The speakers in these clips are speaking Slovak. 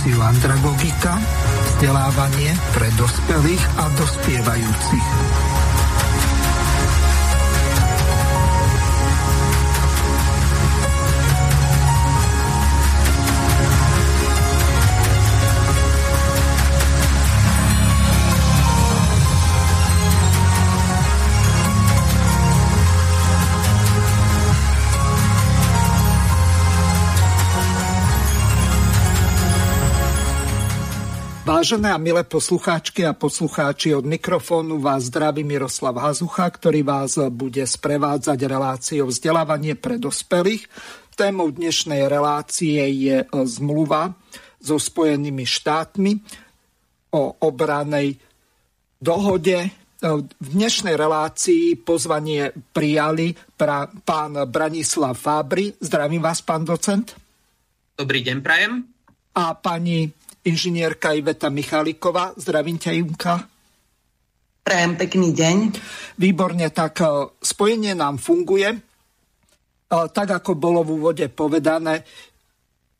reláciu Andragogika, vzdelávanie pre dospelých a dospievajúcich. Vážené a milé poslucháčky a poslucháči, od mikrofónu vás zdraví Miroslav Hazucha, ktorý vás bude sprevádzať reláciou Vzdelávanie pre dospelých. Témou dnešnej relácie je zmluva so Spojenými štátmi o obranej dohode. V dnešnej relácii pozvanie prijali pán Branislav Fábry. Zdravím vás, pán docent. Dobrý deň, prajem. A pani inžinierka Iveta Michaliková. Zdravím ťa, Junka. Prajem pekný deň. Výborne, tak spojenie nám funguje. Tak, ako bolo v úvode povedané,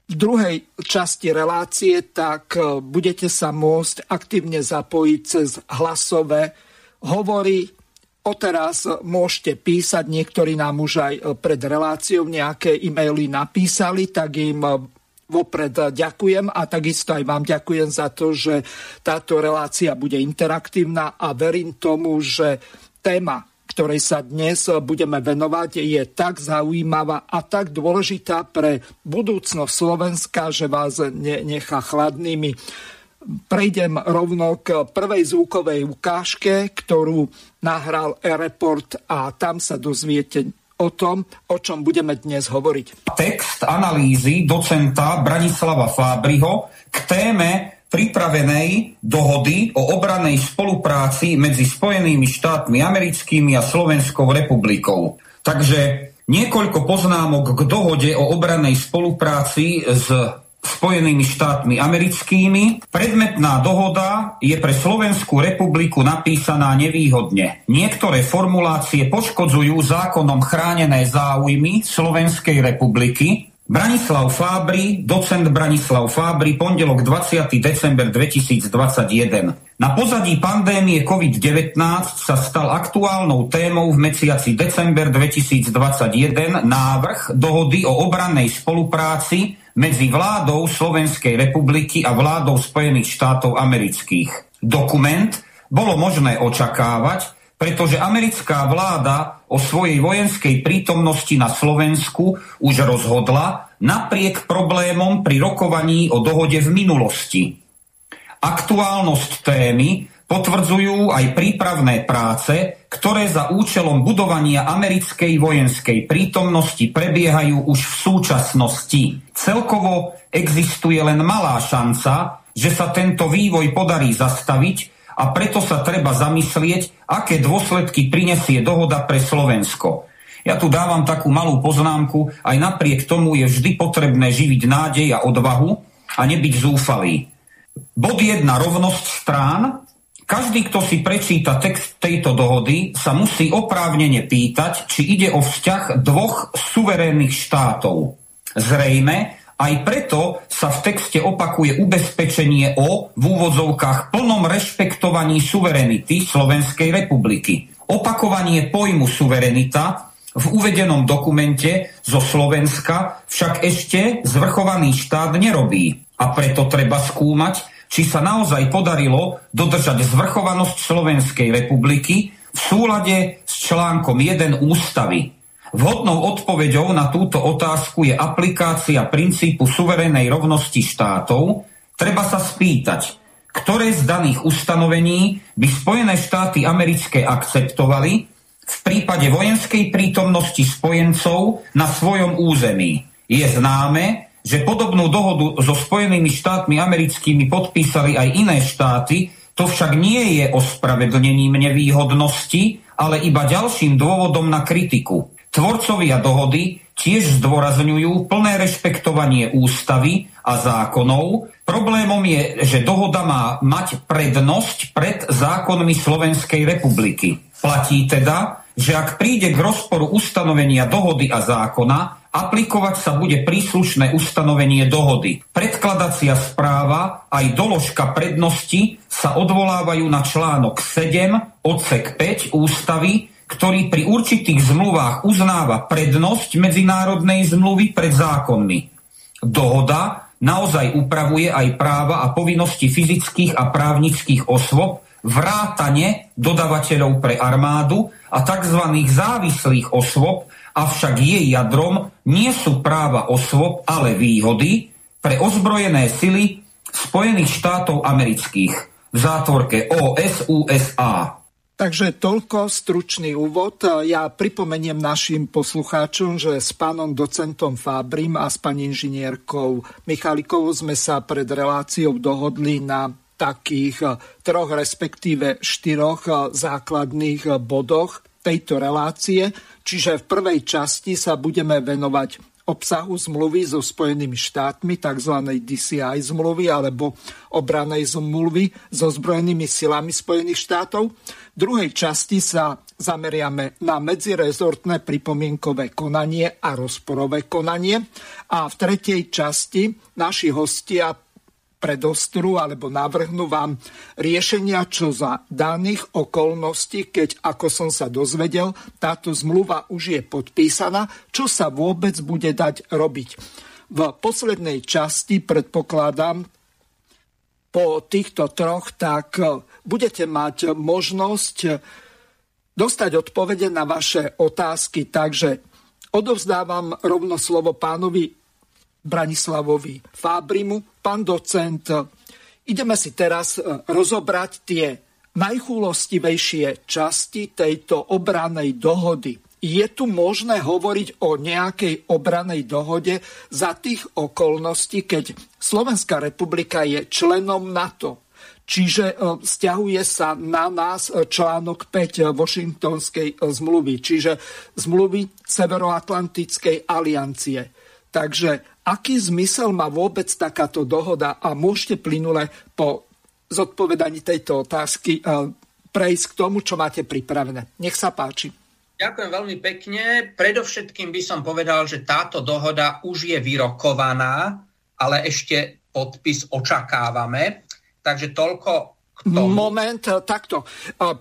v druhej časti relácie, tak budete sa môcť aktívne zapojiť cez hlasové hovory. Oteraz môžete písať, niektorí nám už aj pred reláciou nejaké e-maily napísali, tak im vopred ďakujem a takisto aj vám ďakujem za to, že táto relácia bude interaktívna a verím tomu, že téma, ktorej sa dnes budeme venovať, je tak zaujímavá a tak dôležitá pre budúcnosť Slovenska, že vás nechá chladnými. Prejdem rovno k prvej zvukovej ukážke, ktorú nahral Ereport a tam sa dozviete o tom, o čom budeme dnes hovoriť. Text analýzy docenta Branislava Fábryho k téme pripravenej dohody o obrannej spolupráci medzi Spojenými štátmi americkými a Slovenskou republikou. Takže niekoľko poznámok k dohode o obrannej spolupráci s Spojenými štátmi americkými. Predmetná dohoda je pre Slovenskú republiku napísaná nevýhodne. Niektoré formulácie poškodzujú zákonom chránené záujmy Slovenskej republiky. Docent Branislav Fábry, pondelok 20. december 2021. Na pozadí pandémie COVID-19 sa stal aktuálnou témou v mesiaci december 2021 návrh dohody o obrannej spolupráci medzi vládou Slovenskej republiky a vládou Spojených štátov amerických. Dokument bolo možné očakávať, pretože americká vláda o svojej vojenskej prítomnosti na Slovensku už rozhodla napriek problémom pri rokovaní o dohode v minulosti. Aktuálnosť témy potvrdzujú aj prípravné práce, ktoré za účelom budovania americkej vojenskej prítomnosti prebiehajú už v súčasnosti. Celkovo existuje len malá šanca, že sa tento vývoj podarí zastaviť, a preto sa treba zamyslieť, aké dôsledky prinesie dohoda pre Slovensko. Ja tu dávam takú malú poznámku, aj napriek tomu je vždy potrebné živiť nádej a odvahu a nebyť zúfalý. Bod 1. Rovnosť strán. Každý, kto si prečíta text tejto dohody, sa musí oprávnene pýtať, či ide o vzťah dvoch suverénnych štátov. Zrejme, aj preto sa v texte opakuje ubezpečenie o, v úvodzovkách, plnom rešpektovaní suverenity Slovenskej republiky. Opakovanie pojmu suverenita v uvedenom dokumente zo Slovenska však ešte zvrchovaný štát nerobí. A preto treba skúmať, či sa naozaj podarilo dodržať zvrchovanosť Slovenskej republiky v súlade s článkom 1 ústavy. Vhodnou odpoveďou na túto otázku je aplikácia princípu suverénnej rovnosti štátov. Treba sa spýtať, ktoré z daných ustanovení by Spojené štáty americké akceptovali v prípade vojenskej prítomnosti spojencov na svojom území. Je známe, že podobnú dohodu so Spojenými štátmi americkými podpísali aj iné štáty, to však nie je ospravedlnením nevýhodnosti, ale iba ďalším dôvodom na kritiku. Tvorcovia dohody tiež zdôrazňujú plné rešpektovanie ústavy a zákonov. Problémom je, že dohoda má mať prednosť pred zákonmi Slovenskej republiky. Platí teda, že ak príde k rozporu ustanovenia dohody a zákona, Aplikovať sa bude príslušné ustanovenie dohody. Predkladacia správa aj doložka prednosti sa odvolávajú na článok 7, odsek 5 ústavy, ktorý pri určitých zmluvách uznáva prednosť medzinárodnej zmluvy pred zákonmi. Dohoda naozaj upravuje aj práva a povinnosti fyzických a právnických osôb, vrátane dodavateľov pre armádu a tzv. Závislých osôb, avšak jej jadrom nie sú práva osôb, ale výhody pre ozbrojené sily Spojených štátov amerických v zátvorke OS USA. Takže toľko stručný úvod. Ja pripomeniem našim poslucháčom, že s pánom docentom Fábrym a s pani inžinierkou Michalikovou sme sa pred reláciou dohodli na takých troch, respektíve štyroch základných bodoch tejto relácie. Čiže v prvej časti sa budeme venovať obsahu zmluvy so Spojenými štátmi, tzv. DCI zmluvy alebo obranej zmluvy so zbrojenými silami Spojených štátov. V druhej časti sa zameriame na medzirezortné pripomienkové konanie a rozporové konanie. A v tretej časti naši hostia predostrú alebo navrhnú vám riešenia, čo za daných okolností, keď, ako som sa dozvedel, táto zmluva už je podpísaná, čo sa vôbec bude dať robiť. V poslednej časti, predpokladám, po týchto troch, tak budete mať možnosť dostať odpovede na vaše otázky. Takže odovzdávam rovno slovo pánovi Branislavovi Fábrimu. Pán docent, ideme si teraz rozobrať tie najchulostivejšie časti tejto obranej dohody. Je tu možné hovoriť o nejakej obranej dohode za tých okolností, keď Slovenská republika je členom NATO? Čiže vzťahuje sa na nás článok 5 Washingtonskej zmluvy, čiže zmluvy Severoatlantickej aliancie. Takže aký zmysel má vôbec takáto dohoda a môžete plynule po zodpovedaní tejto otázky prejsť k tomu, čo máte pripravené. Nech sa páči. Ďakujem veľmi pekne. Predovšetkým by som povedal, že táto dohoda už je vyrokovaná, ale ešte podpis očakávame. Takže toľko k tomu. Moment, takto.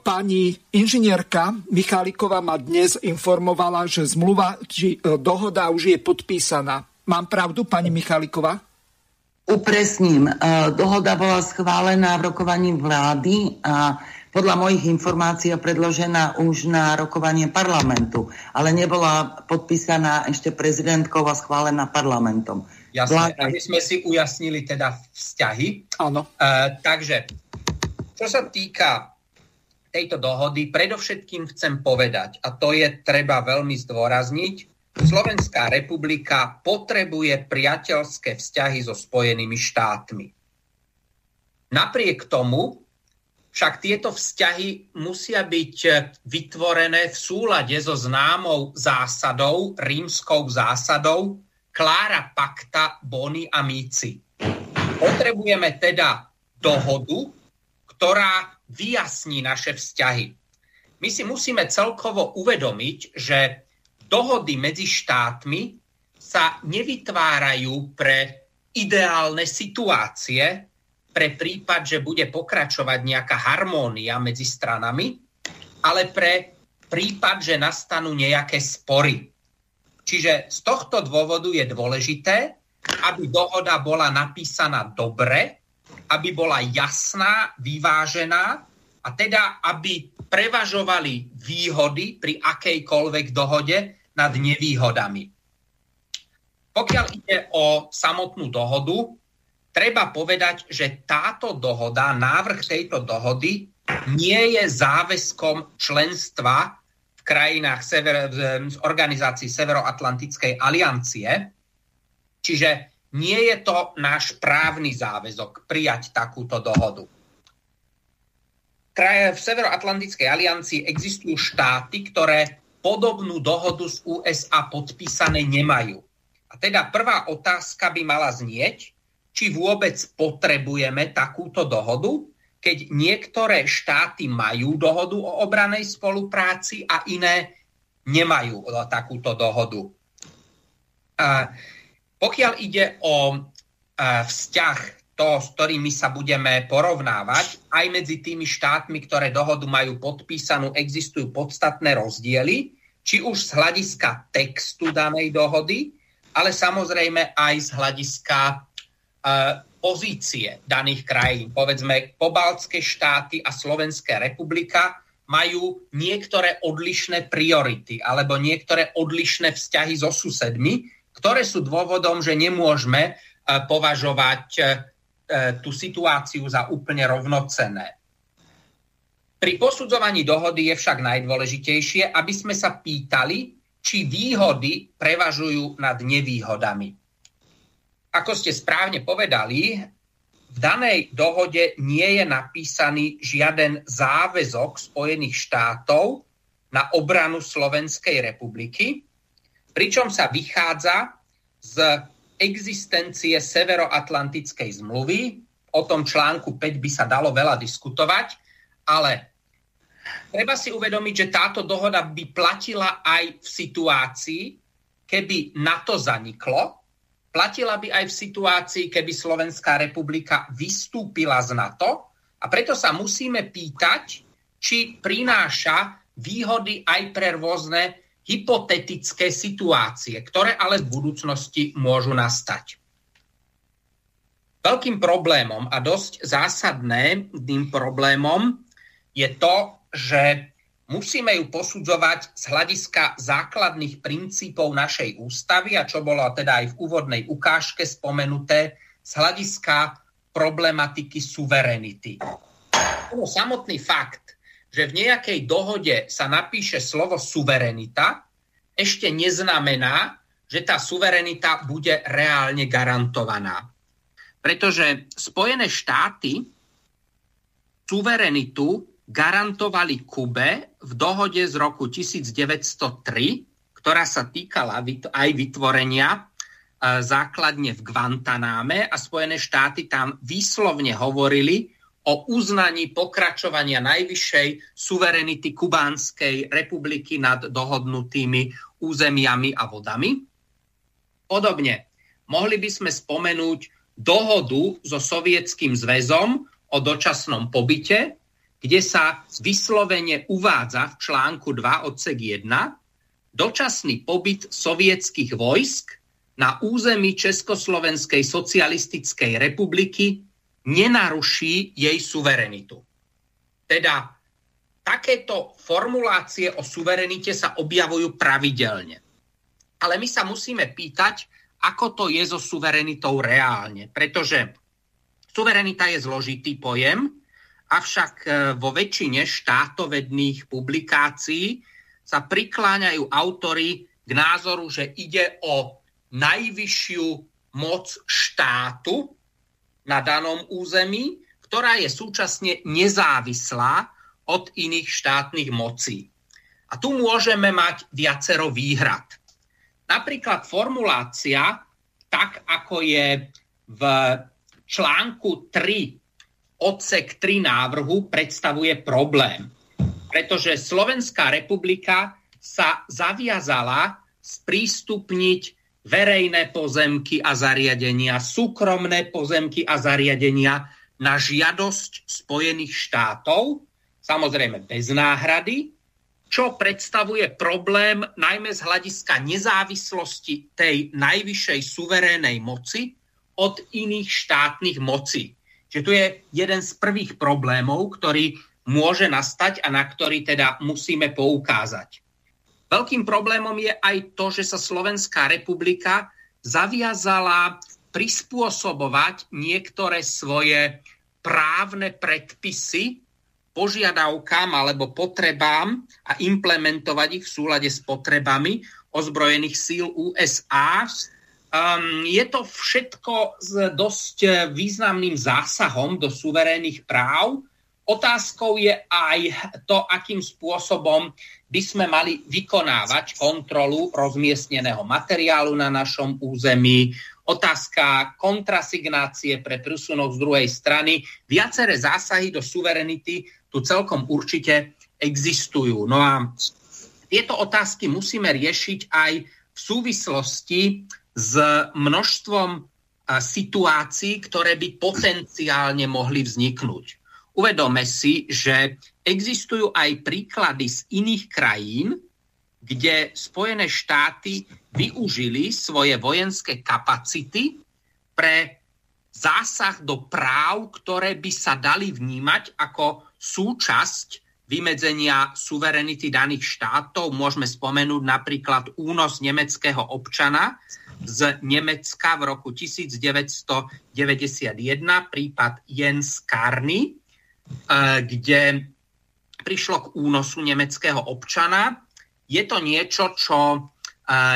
Pani inžinierka Michaliková ma dnes informovala, že zmluva či dohoda už je podpísaná. Mám pravdu, pani Michaliková? Upresním. Dohoda bola schválená v rokovaní vlády a podľa mojich informácií je predložená už na rokovanie parlamentu, ale nebola podpísaná ešte prezidentkou a schválená parlamentom. Jasné, aby sme si ujasnili teda vzťahy. Áno. Takže, čo sa týka tejto dohody, predovšetkým chcem povedať, a to je treba veľmi zdôrazniť, Slovenská republika potrebuje priateľské vzťahy so Spojenými štátmi. Napriek tomu však tieto vzťahy musia byť vytvorené v súlade so známou zásadou, rímskou zásadou Clara pacta, boni amici. Potrebujeme teda dohodu, ktorá vyjasní naše vzťahy. My si musíme celkovo uvedomiť, že dohody medzi štátmi sa nevytvárajú pre ideálne situácie, pre prípad, že bude pokračovať nejaká harmónia medzi stranami, ale pre prípad, že nastanú nejaké spory. Čiže z tohto dôvodu je dôležité, aby dohoda bola napísaná dobre, aby bola jasná, vyvážená a teda, aby prevažovali výhody pri akejkoľvek dohode nad nevýhodami. Pokiaľ ide o samotnú dohodu, treba povedať, že táto dohoda, návrh tejto dohody nie je záväzkom členstva v krajinách v organizácii Severoatlantickej aliancie, čiže nie je to náš právny záväzok prijať takúto dohodu. V Severoatlantickej aliancii existujú štáty, ktoré podobnú dohodu z USA podpísané nemajú. A teda prvá otázka by mala znieť, či vôbec potrebujeme takúto dohodu, keď niektoré štáty majú dohodu o obranej spolupráci a iné nemajú takúto dohodu. Pokiaľ ide o vzťah, to, s ktorými sa budeme porovnávať, aj medzi tými štátmi, ktoré dohodu majú podpísanú, existujú podstatné rozdiely, či už z hľadiska textu danej dohody, ale samozrejme aj z hľadiska pozície daných krajín. Povedzme, pobaltské štáty a Slovenská republika majú niektoré odlišné priority alebo niektoré odlišné vzťahy so susedmi, ktoré sú dôvodom, že nemôžeme považovať tú situáciu za úplne rovnocenné. Pri posudzovaní dohody je však najdôležitejšie, aby sme sa pýtali, či výhody prevažujú nad nevýhodami. Ako ste správne povedali, v danej dohode nie je napísaný žiaden záväzok Spojených štátov na obranu Slovenskej republiky, pričom sa vychádza z existencie Severoatlantickej zmluvy. O tom článku 5 by sa dalo veľa diskutovať, ale treba si uvedomiť, že táto dohoda by platila aj v situácii, keby NATO zaniklo, platila by aj v situácii, keby Slovenská republika vystúpila z NATO, a preto sa musíme pýtať, či prináša výhody aj pre rôzne hypotetické situácie, ktoré ale v budúcnosti môžu nastať. Veľkým problémom a dosť zásadným problémom je to, že musíme ju posudzovať z hľadiska základných princípov našej ústavy, a čo bolo teda aj v úvodnej ukážke spomenuté, z hľadiska problematiky suverenity. Samotný fakt, že v nejakej dohode sa napíše slovo suverenita, ešte neznamená, že tá suverenita bude reálne garantovaná. Pretože Spojené štáty suverenitu garantovali Kube v dohode z roku 1903, ktorá sa týkala aj vytvorenia základne v Guantanáme, a Spojené štáty tam výslovne hovorili o uznaní pokračovania najvyššej suverenity Kubánskej republiky nad dohodnutými územiami a vodami. Podobne, mohli by sme spomenúť dohodu so Sovietským zväzom o dočasnom pobyte, kde sa vyslovene uvádza v článku 2 odsek 1 dočasný pobyt sovietských vojsk na území Československej socialistickej republiky nenaruší jej suverenitu. Teda takéto formulácie o suverenite sa objavujú pravidelne. Ale my sa musíme pýtať, ako to je so suverenitou reálne. Pretože suverenita je zložitý pojem, avšak vo väčšine štátovedných publikácií sa prikláňajú autori k názoru, že ide o najvyššiu moc štátu na danom území, ktorá je súčasne nezávislá od iných štátnych mocí. A tu môžeme mať viacero výhrad. Napríklad formulácia, tak ako je v článku 3, odsek 3 návrhu, predstavuje problém. Pretože Slovenská republika sa zaviazala sprístupniť verejné pozemky a zariadenia, súkromné pozemky a zariadenia na žiadosť Spojených štátov, samozrejme bez náhrady, čo predstavuje problém najmä z hľadiska nezávislosti tej najvyššej suverénnej moci od iných štátnych mocí. Čiže tu je jeden z prvých problémov, ktorý môže nastať a na ktorý teda musíme poukázať. Veľkým problémom je aj to, že sa Slovenská republika zaviazala prispôsobovať niektoré svoje právne predpisy požiadavkám alebo potrebám a implementovať ich v súlade s potrebami ozbrojených síl USA. Je to všetko s dosť významným zásahom do suverénnych práv. Otázkou je aj to, akým spôsobom by sme mali vykonávať kontrolu rozmiestneného materiálu na našom území. Otázka kontrasignácie pre presunov z druhej strany. Viaceré zásahy do suverenity tu celkom určite existujú. No a tieto otázky musíme riešiť aj v súvislosti s množstvom situácií, ktoré by potenciálne mohli vzniknúť. Uvedome si, že existujú aj príklady z iných krajín, kde Spojené štáty využili svoje vojenské kapacity pre zásah do práv, ktoré by sa dali vnímať ako súčasť vymedzenia suverenity daných štátov. Môžeme spomenúť napríklad únos nemeckého občana z Nemecka v roku 1991, prípad Jens Karny, kde prišlo k únosu nemeckého občana. Je to niečo, čo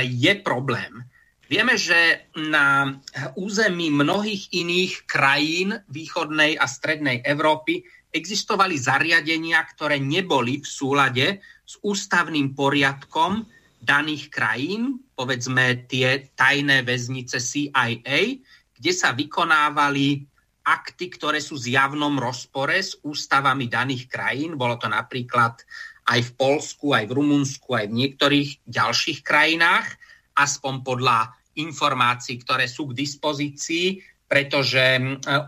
je problém. Vieme, že na území mnohých iných krajín východnej a strednej Európy existovali zariadenia, ktoré neboli v súlade s ústavným poriadkom daných krajín, povedzme tie tajné väznice CIA, kde sa vykonávali akty, ktoré sú v zjavnom rozpore s ústavami daných krajín. Bolo to napríklad aj v Poľsku, aj v Rumunsku, aj v niektorých ďalších krajinách, aspoň podľa informácií, ktoré sú k dispozícii, pretože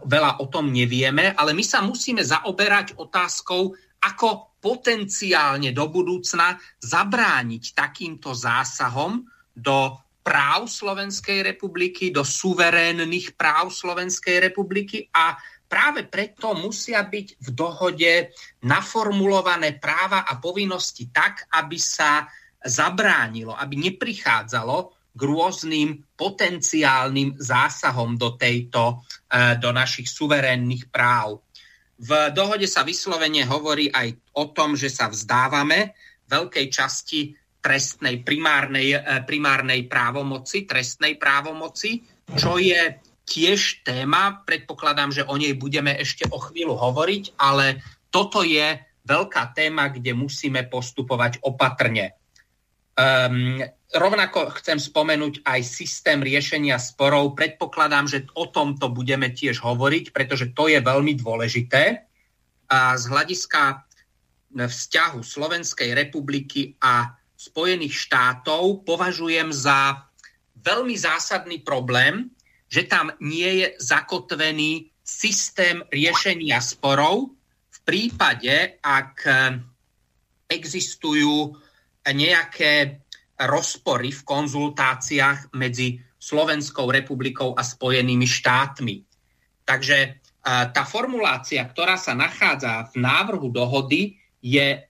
veľa o tom nevieme, ale my sa musíme zaoberať otázkou, ako potenciálne do budúcna zabrániť takýmto zásahom do práv Slovenskej republiky, do suverénnych práv Slovenskej republiky, a práve preto musia byť v dohode naformulované práva a povinnosti tak, aby sa zabránilo, aby neprichádzalo k rôznym potenciálnym zásahom do našich suverénnych práv. V dohode sa vyslovene hovorí aj o tom, že sa vzdávame veľkej časti trestnej primárnej právomoci, trestnej právomoci, čo je tiež téma, predpokladám, že o nej budeme ešte o chvíľu hovoriť, ale toto je veľká téma, kde musíme postupovať opatrne. Rovnako chcem spomenúť aj systém riešenia sporov. Predpokladám, že o tomto budeme tiež hovoriť, pretože to je veľmi dôležité. A z hľadiska vzťahu Slovenskej republiky a Spojených štátov považujem za veľmi zásadný problém, že tam nie je zakotvený systém riešenia sporov v prípade, ak existujú nejaké rozpory v konzultáciách medzi Slovenskou republikou a Spojenými štátmi. Takže tá formulácia, ktorá sa nachádza v návrhu dohody, je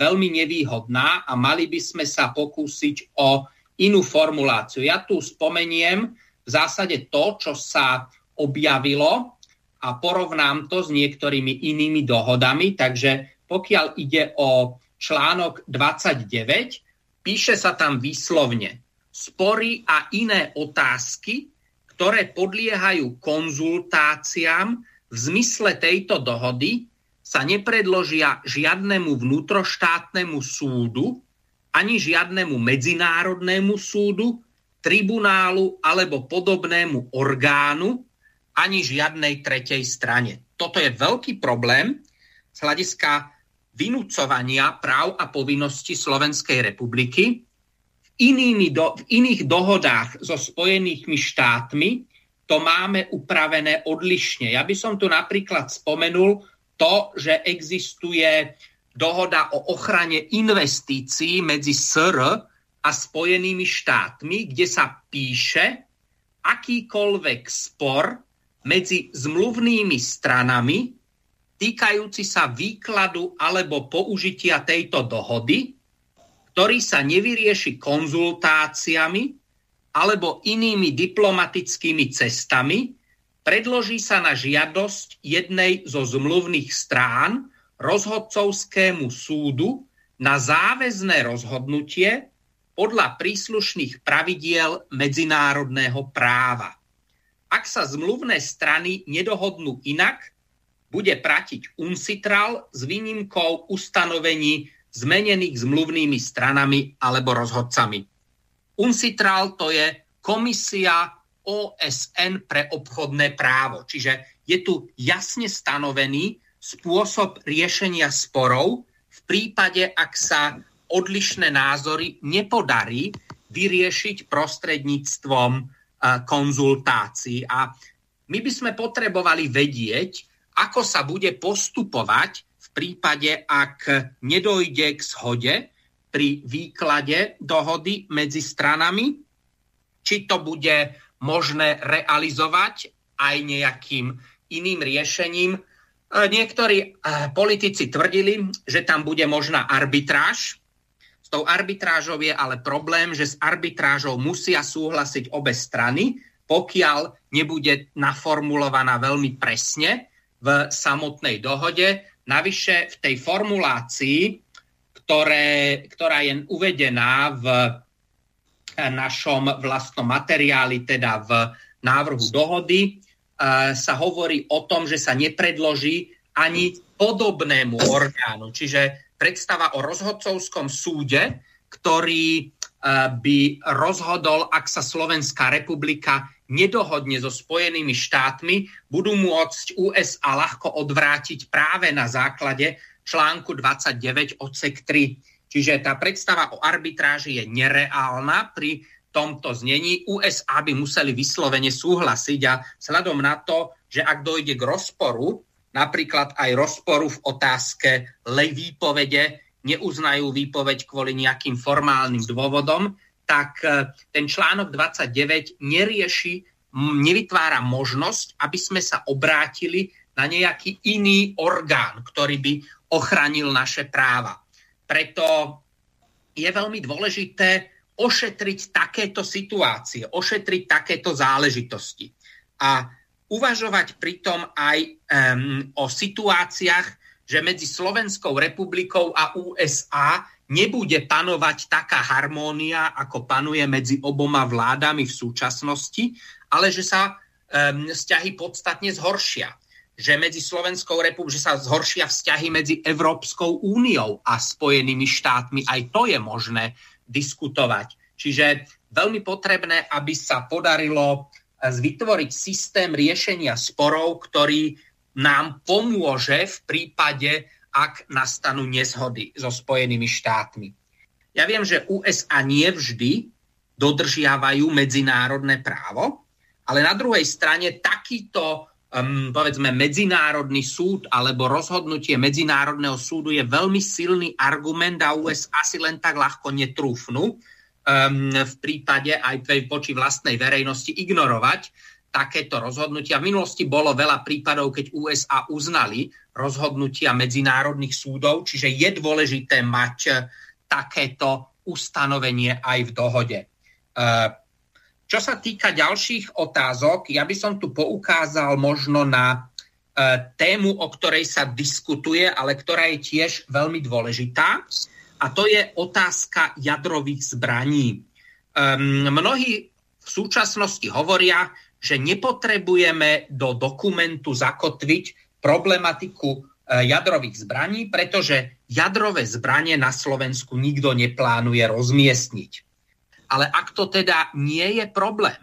veľmi nevýhodná a mali by sme sa pokúsiť o inú formuláciu. Ja tu spomeniem v zásade to, čo sa objavilo, a porovnám to s niektorými inými dohodami. Takže pokiaľ ide o článok 29, píše sa tam výslovne: spory a iné otázky, ktoré podliehajú konzultáciám v zmysle tejto dohody, sa nepredložia žiadnemu vnútroštátnemu súdu, ani žiadnemu medzinárodnému súdu, tribunálu alebo podobnému orgánu, ani žiadnej tretej strane. Toto je veľký problém z hľadiska vynúcovania práv a povinností Slovenskej republiky. V iných dohodách so Spojenými štátmi to máme upravené odlišne. Ja by som tu napríklad spomenul to, že existuje dohoda o ochrane investícií medzi SR a Spojenými štátmi, kde sa píše: akýkoľvek spor medzi zmluvnými stranami týkajúci sa výkladu alebo použitia tejto dohody, ktorý sa nevyrieši konzultáciami alebo inými diplomatickými cestami, predloží sa na žiadosť jednej zo zmluvných strán rozhodcovskému súdu na záväzné rozhodnutie podľa príslušných pravidiel medzinárodného práva. Ak sa zmluvné strany nedohodnú inak, bude platiť UNCITRAL s výnimkou ustanovení zmenených zmluvnými stranami alebo rozhodcami. UNCITRAL, to je Komisia OSN pre obchodné právo. Čiže je tu jasne stanovený spôsob riešenia sporov v prípade, ak sa odlišné názory nepodarí vyriešiť prostredníctvom konzultácií. A my by sme potrebovali vedieť, ako sa bude postupovať v prípade, ak nedojde k zhode pri výklade dohody medzi stranami, či to bude možné realizovať aj nejakým iným riešením. Niektorí politici tvrdili, že tam bude možná arbitráž. S tou arbitrážou je ale problém, že s arbitrážou musia súhlasiť obe strany, pokiaľ nebude naformulovaná veľmi presne v samotnej dohode. Navyše v tej formulácii, ktorá je uvedená v našom vlastnom materiáli, teda v návrhu dohody, sa hovorí o tom, že sa nepredloží ani podobnému orgánu. Čiže predstava o rozhodcovskom súde, ktorý by rozhodol, ak sa Slovenská republika nedohodne so Spojenými štátmi, budú môcť USA ľahko odvrátiť práve na základe článku 29 odsek 3. Čiže tá predstava o arbitráži je nereálna pri tomto znení. USA by museli vyslovene súhlasiť a vzhľadom na to, že ak dojde k rozporu, napríklad aj rozporu v otázke výpovede, neuznajú výpoveď kvôli nejakým formálnym dôvodom, tak ten článok 29 nerieši, nevytvára možnosť, aby sme sa obrátili na nejaký iný orgán, ktorý by ochránil naše práva. Preto je veľmi dôležité ošetriť takéto situácie, ošetriť takéto záležitosti a uvažovať pritom aj o situáciách, že medzi Slovenskou republikou a USA nebude panovať taká harmónia, ako panuje medzi oboma vládami v súčasnosti, ale že sa vzťahy podstatne zhoršia. Že medzi Slovenskou republikou, že sa zhoršia vzťahy medzi Európskou úniou a Spojenými štátmi. Aj to je možné diskutovať. Čiže veľmi potrebné, aby sa podarilo vytvoriť systém riešenia sporov, ktorý nám pomôže v prípade, ak nastanú nezhody so Spojenými štátmi. Ja viem, že USA nie vždy dodržiavajú medzinárodné právo, ale na druhej strane takýto, povedzme, medzinárodný súd alebo rozhodnutie medzinárodného súdu je veľmi silný argument a USA si len tak ľahko netrúfnú v prípade aj voči vlastnej verejnosti ignorovať takéto rozhodnutia. V minulosti bolo veľa prípadov, keď USA uznali rozhodnutia medzinárodných súdov, čiže je dôležité mať takéto ustanovenie aj v dohode. Čo sa týka ďalších otázok, ja by som tu poukázal možno na tému, o ktorej sa diskutuje, ale ktorá je tiež veľmi dôležitá, a to je otázka jadrových zbraní. Mnohí v súčasnosti hovoria, že nepotrebujeme do dokumentu zakotviť problematiku jadrových zbraní, pretože jadrové zbranie na Slovensku nikto neplánuje rozmiestniť. Ale ak to teda nie je problém,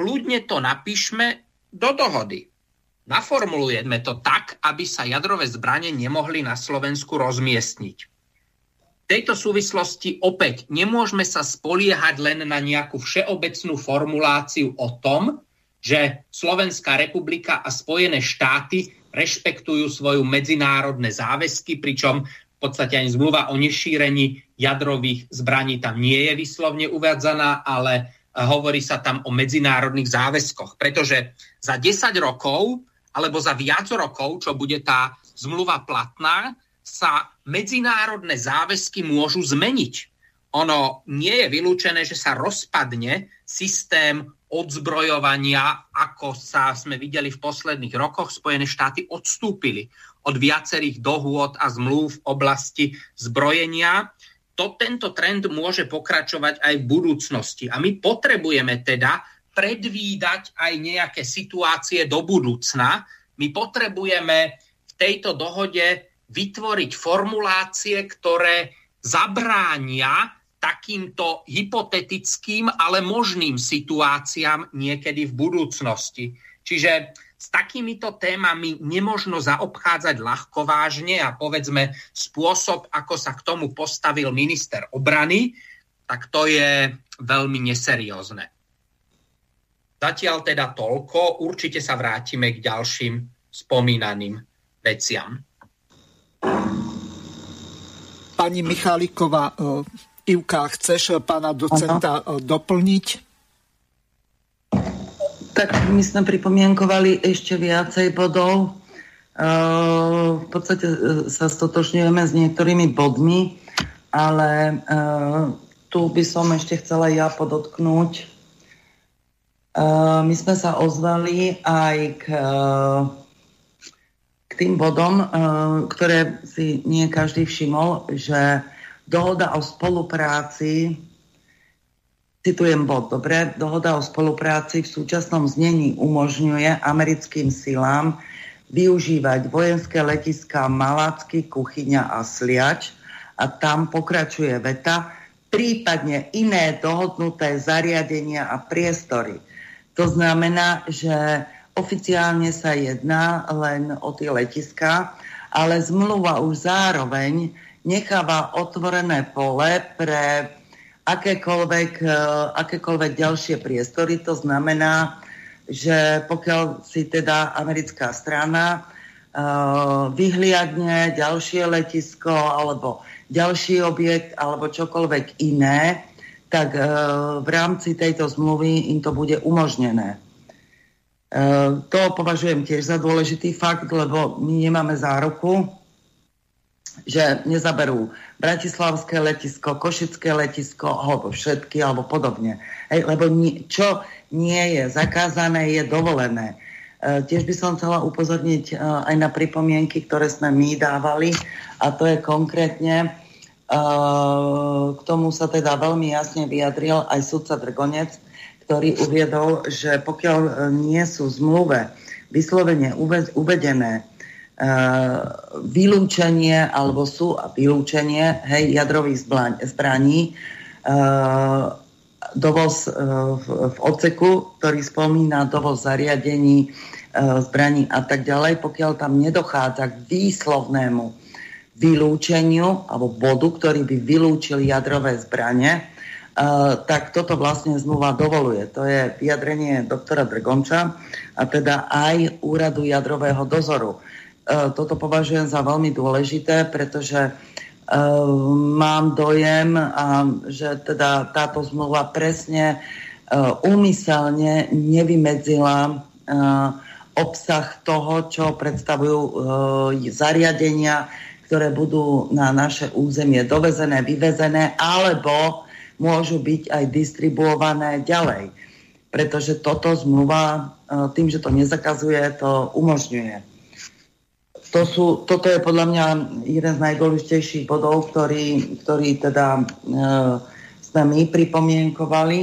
kľudne to napíšme do dohody. Naformulujeme to tak, aby sa jadrové zbranie nemohli na Slovensku rozmiestniť. V tejto súvislosti opäť nemôžeme sa spoliehať len na nejakú všeobecnú formuláciu o tom, že Slovenská republika a Spojené štáty rešpektujú svoje medzinárodné záväzky, pričom v podstate ani zmluva o nešírení jadrových zbraní tam nie je vyslovne uvádzaná, ale hovorí sa tam o medzinárodných záväzkoch. Pretože za 10 rokov alebo za viac rokov, čo bude tá zmluva platná, sa medzinárodné záväzky môžu zmeniť. Ono nie je vylúčené, že sa rozpadne systém odzbrojovania, ako sa sme videli v posledných rokoch. Spojené štáty odstúpili od viacerých dohôd a zmluv v oblasti zbrojenia. Tento trend môže pokračovať aj v budúcnosti. A my potrebujeme teda predvídať aj nejaké situácie do budúcna. My potrebujeme v tejto dohode vytvoriť formulácie, ktoré zabránia takýmto hypotetickým, ale možným situáciám niekedy v budúcnosti. Čiže s takýmito témami nemožno zaobchádzať ľahko vážne a povedzme spôsob, ako sa k tomu postavil minister obrany, tak to je veľmi neseriózne. Zatiaľ teda toľko, určite sa vrátime k ďalším spomínaným veciam. Pani Michaliková, Ivka, chceš pána docenta doplniť? Tak my sme pripomienkovali ešte viacej bodov. V podstate sa stotožňujeme s niektorými bodmi, ale tu by som ešte chcela ja podotknúť. My sme sa ozvali aj k tým bodom, ktoré si nie každý všimol, že dohoda o spolupráci, citujem bod, dobre, dohoda o spolupráci v súčasnom znení umožňuje americkým silám využívať vojenské letiská Malacky, Kuchyňa a Sliač, a tam pokračuje veta, prípadne iné dohodnuté zariadenia a priestory. To znamená, že oficiálne sa jedná len o tie letiská, ale zmluva už zároveň necháva otvorené pole pre akékoľvek ďalšie priestory. To znamená, že pokiaľ si teda americká strana vyhliadne ďalšie letisko alebo ďalší objekt alebo čokoľvek iné, tak v rámci tejto zmluvy im to bude umožnené. To považujem tiež za dôležitý fakt, lebo my nemáme záruku, že nezaberú bratislavské letisko, košické letisko, alebo všetky, alebo podobne. Hej, lebo čo nie je zakázané, je dovolené. Tiež by som chcela upozorniť aj na pripomienky, ktoré sme my dávali, a to je konkrétne, k tomu sa teda veľmi jasne vyjadril aj sudca Drgonec, ktorý uviedol, že pokiaľ nie sú v zmluve vyslovene uvedené vylúčenie alebo sú a vylúčenie jadrových zbraní, dovoz v odseku, ktorý spomína dovoz zariadení, zbraní a tak ďalej, pokiaľ tam nedochádza k výslovnému vylúčeniu alebo bodu, ktorý by vylúčil jadrové zbranie, tak toto vlastne zmluva dovoluje. To je vyjadrenie doktora Drgonča a teda aj úradu jadrového dozoru. Toto považujem za veľmi dôležité, pretože mám dojem, že teda táto zmluva presne úmyselne nevymedzila obsah toho, čo predstavujú zariadenia, ktoré budú na naše územie dovezené, vyvezené, alebo môžu byť aj distribuované ďalej. Pretože toto zmluva tým, že to nezakazuje, to umožňuje. Toto je podľa mňa jeden z najdôležitejších bodov, ktorý teda s nami pripomienkovali.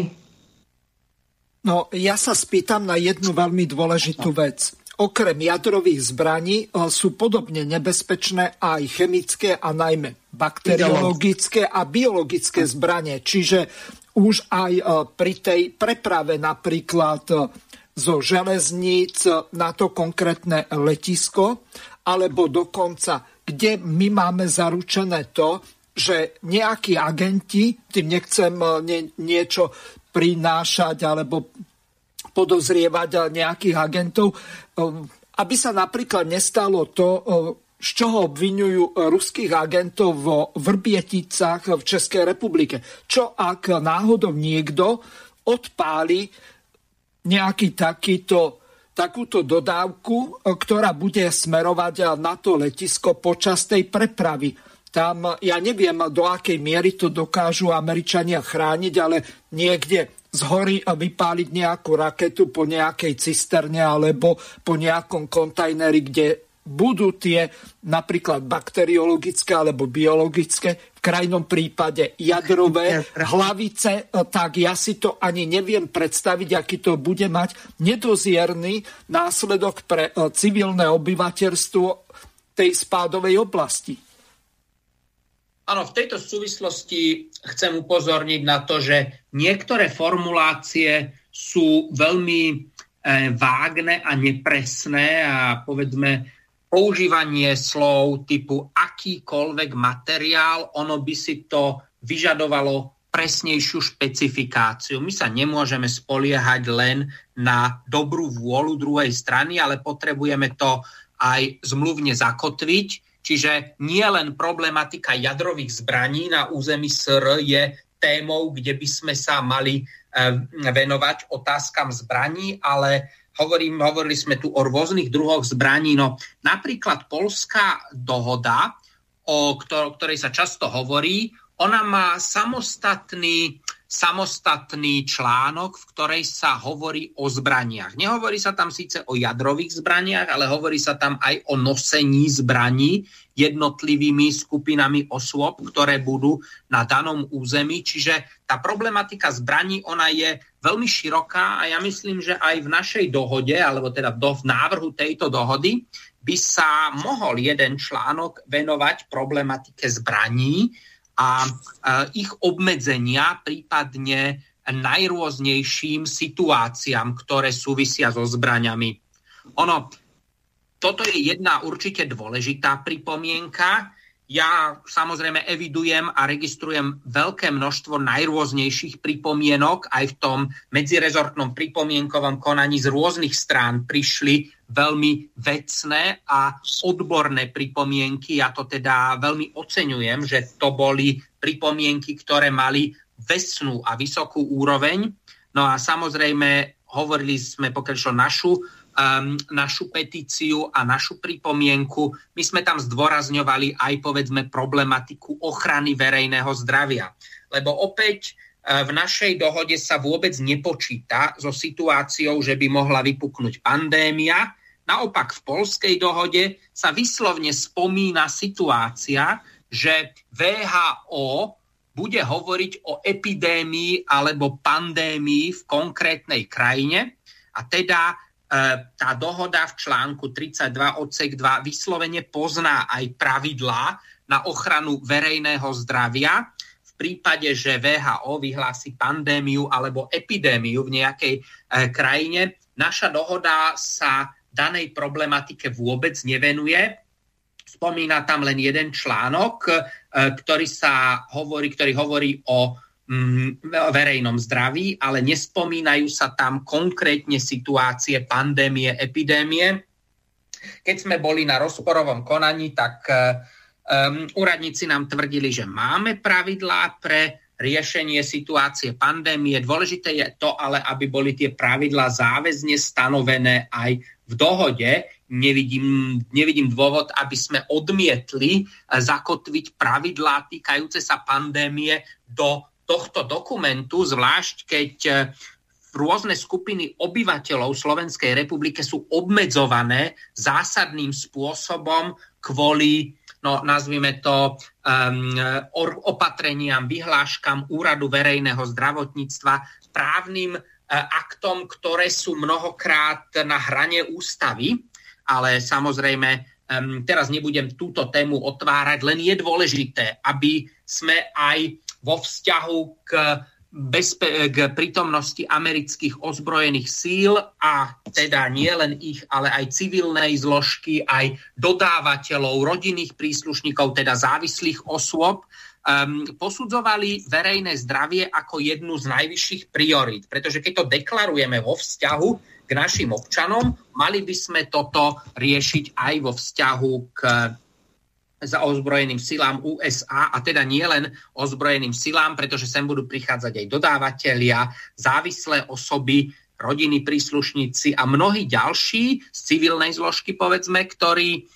No, ja sa spýtam na jednu veľmi dôležitú vec. Okrem jadrových zbraní sú podobne nebezpečné aj chemické a najmä bakteriologické a biologické zbranie. Čiže už aj pri tej preprave napríklad zo železníc na to konkrétne letisko, alebo dokonca, kde my máme zaručené to, že nejakí agenti, tým nechcem niečo prinášať alebo podozrievať nejakých agentov, aby sa napríklad nestalo to, z čoho obviňujú ruských agentov vo Vrbieticách v Českej republike. Čo ak náhodou niekto odpáli nejaký takúto dodávku, ktorá bude smerovať na to letisko počas tej prepravy. Tam, ja neviem, do akej miery to dokážu Američania chrániť, ale niekde z hory vypáliť nejakú raketu po nejakej cisterne alebo po nejakom kontajneri, kde budú tie napríklad bakteriologické alebo biologické, v krajnom prípade jadrové hlavice, tak ja si to ani neviem predstaviť, aký to bude mať nedozierny následok pre civilné obyvateľstvo tej spádovej oblasti. Áno, v tejto súvislosti chcem upozorniť na to, že niektoré formulácie sú veľmi vágne a nepresné a povedzme, používanie slov typu akýkoľvek materiál, ono by si to vyžadovalo presnejšiu špecifikáciu. My sa nemôžeme spoliehať len na dobrú vôľu druhej strany, ale potrebujeme to aj zmluvne zakotviť. Čiže nie len problematika jadrových zbraní na území SR je témou, kde by sme sa mali venovať otázkam zbraní, ale hovorili sme tu o rôznych druhoch zbraní. No, napríklad poľská dohoda, o ktorej sa často hovorí, ona má samostatný článok, v ktorej sa hovorí o zbraniach. Nehovorí sa tam síce o jadrových zbraniach, ale hovorí sa tam aj o nosení zbraní jednotlivými skupinami osôb, ktoré budú na danom území. Čiže tá problematika zbraní, ona je veľmi široká a ja myslím, že aj v našej dohode, alebo teda v návrhu tejto dohody, by sa mohol jeden článok venovať problematike zbraní a ich obmedzenia, prípadne najrôznejším situáciám, ktoré súvisia so zbraňami. Ono, toto je jedna určite dôležitá pripomienka. Ja samozrejme evidujem a registrujem veľké množstvo najrôznejších pripomienok. Aj v tom medzirezortnom pripomienkovom konaní z rôznych strán prišli veľmi vecné a odborné pripomienky. Ja to teda veľmi oceňujem, že to boli pripomienky, ktoré mali vecnú a vysokú úroveň. No a samozrejme hovorili sme, pokiaľ išlo našu petíciu a našu pripomienku. My sme tam zdôrazňovali aj, povedzme, problematiku ochrany verejného zdravia. Lebo opäť v našej dohode sa vôbec nepočíta so situáciou, že by mohla vypuknúť pandémia. Naopak v poľskej dohode sa vyslovne spomína situácia, že WHO bude hovoriť o epidémii alebo pandémii v konkrétnej krajine a teda tá dohoda v článku 32 odsek 2 vyslovene pozná aj pravidlá na ochranu verejného zdravia v prípade, že WHO vyhlási pandémiu alebo epidémiu v nejakej krajine. Naša dohoda sa danej problematike vôbec nevenuje. Spomína tam len jeden článok, ktorý hovorí o verejnom zdraví, ale nespomínajú sa tam konkrétne situácie pandémie, epidémie. Keď sme boli na rozporovom konaní, tak úradníci nám tvrdili, že máme pravidlá pre riešenie situácie pandémie. Dôležité je to ale, aby boli tie pravidlá záväzne stanovené aj v dohode. Nevidím dôvod, aby sme odmietli zakotviť pravidlá týkajúce sa pandémie do tohto dokumentu, zvlášť keď rôzne skupiny obyvateľov Slovenskej republike sú obmedzované zásadným spôsobom kvôli, nazvime to, opatreniam, vyhláškam Úradu verejného zdravotníctva, právnym aktom, ktoré sú mnohokrát na hrane ústavy, ale samozrejme teraz nebudem túto tému otvárať, len je dôležité, aby sme aj vo vzťahu k prítomnosti amerických ozbrojených síl a teda nie len ich, ale aj civilnej zložky, aj dodávateľov, rodinných príslušníkov, teda závislých osôb, posudzovali verejné zdravie ako jednu z najvyšších priorít. Pretože keď to deklarujeme vo vzťahu k našim občanom, mali by sme toto riešiť aj vo vzťahu k za ozbrojeným silám USA a teda nie len ozbrojeným silám, pretože sem budú prichádzať aj dodávateľia, závislé osoby, rodiny, príslušníci a mnohí ďalší z civilnej zložky, povedzme, ktorí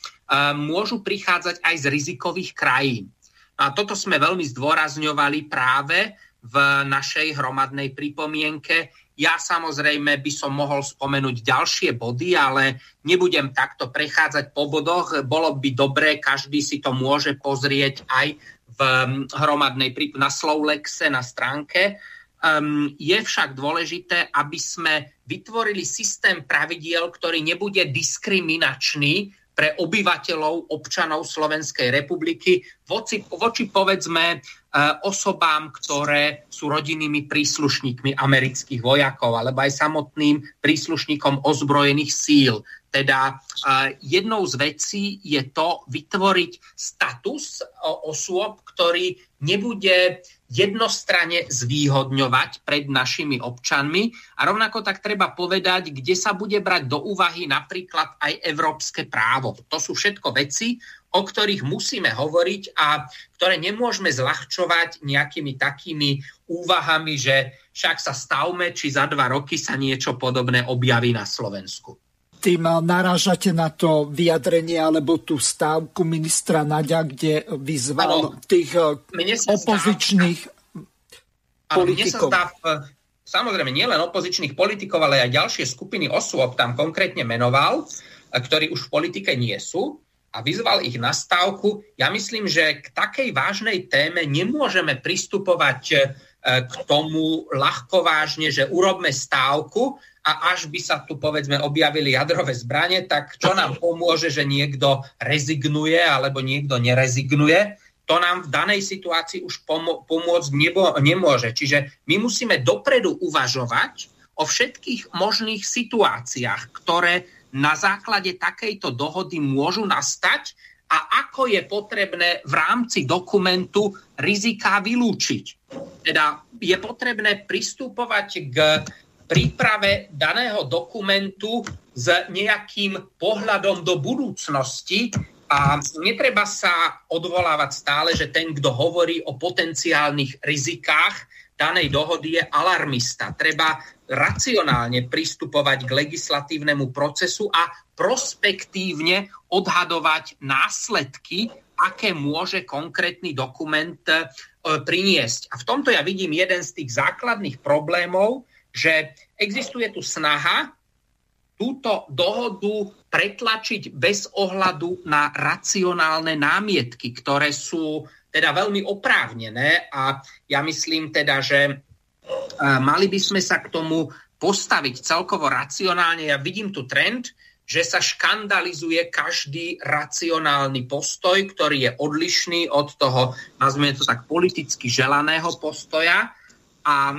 môžu prichádzať aj z rizikových krajín. A toto sme veľmi zdôrazňovali práve v našej hromadnej pripomienke. Ja samozrejme by som mohol spomenúť ďalšie body, ale nebudem takto prechádzať po bodoch. Bolo by dobré, každý si to môže pozrieť aj v hromadnej na Slov-Lexe na stránke. Je však dôležité, aby sme vytvorili systém pravidiel, ktorý nebude diskriminačný pre obyvateľov, občanov Slovenskej republiky voči povedzme osobám, ktoré sú rodinnými príslušníkmi amerických vojakov alebo aj samotným príslušníkom ozbrojených síl. Teda jednou z vecí je to vytvoriť status osôb, ktorý nebude jednostranne zvýhodňovať pred našimi občanmi. A rovnako tak treba povedať, kde sa bude brať do úvahy napríklad aj európske právo. To sú všetko veci, o ktorých musíme hovoriť a ktoré nemôžeme zľahčovať nejakými takými úvahami, že však sa stavme, či za 2 roky sa niečo podobné objaví na Slovensku. Tým narážate na to vyjadrenie alebo tú stávku ministra Naďa, kde vyzval tých opozičných politikov. Samozrejme nielen opozičných politikov, ale aj ďalšie skupiny osôb tam konkrétne menoval, ktorí už v politike nie sú. A vyzval ich na stávku. Ja myslím, že k takej vážnej téme nemôžeme pristupovať k tomu ľahko vážne, že urobme stávku a až by sa tu povedzme objavili jadrové zbranie, tak čo nám pomôže, že niekto rezignuje alebo niekto nerezignuje. To nám v danej situácii už pomôcť nemôže. Čiže my musíme dopredu uvažovať o všetkých možných situáciách, ktoré na základe takejto dohody môžu nastať a ako je potrebné v rámci dokumentu riziká vylúčiť. Teda je potrebné pristupovať k príprave daného dokumentu s nejakým pohľadom do budúcnosti a netreba sa odvolávať stále, že ten, kto hovorí o potenciálnych rizikách danej dohody, je alarmista. Treba racionálne pristupovať k legislatívnemu procesu a prospektívne odhadovať následky, aké môže konkrétny dokument priniesť. A v tomto ja vidím jeden z tých základných problémov, že existuje tu snaha túto dohodu pretlačiť bez ohľadu na racionálne námietky, ktoré sú teda veľmi oprávnené a ja myslím teda, že mali by sme sa k tomu postaviť celkovo racionálne. Ja vidím tu trend, že sa škandalizuje každý racionálny postoj, ktorý je odlišný od toho, nazvime to tak, politicky želaného postoja. A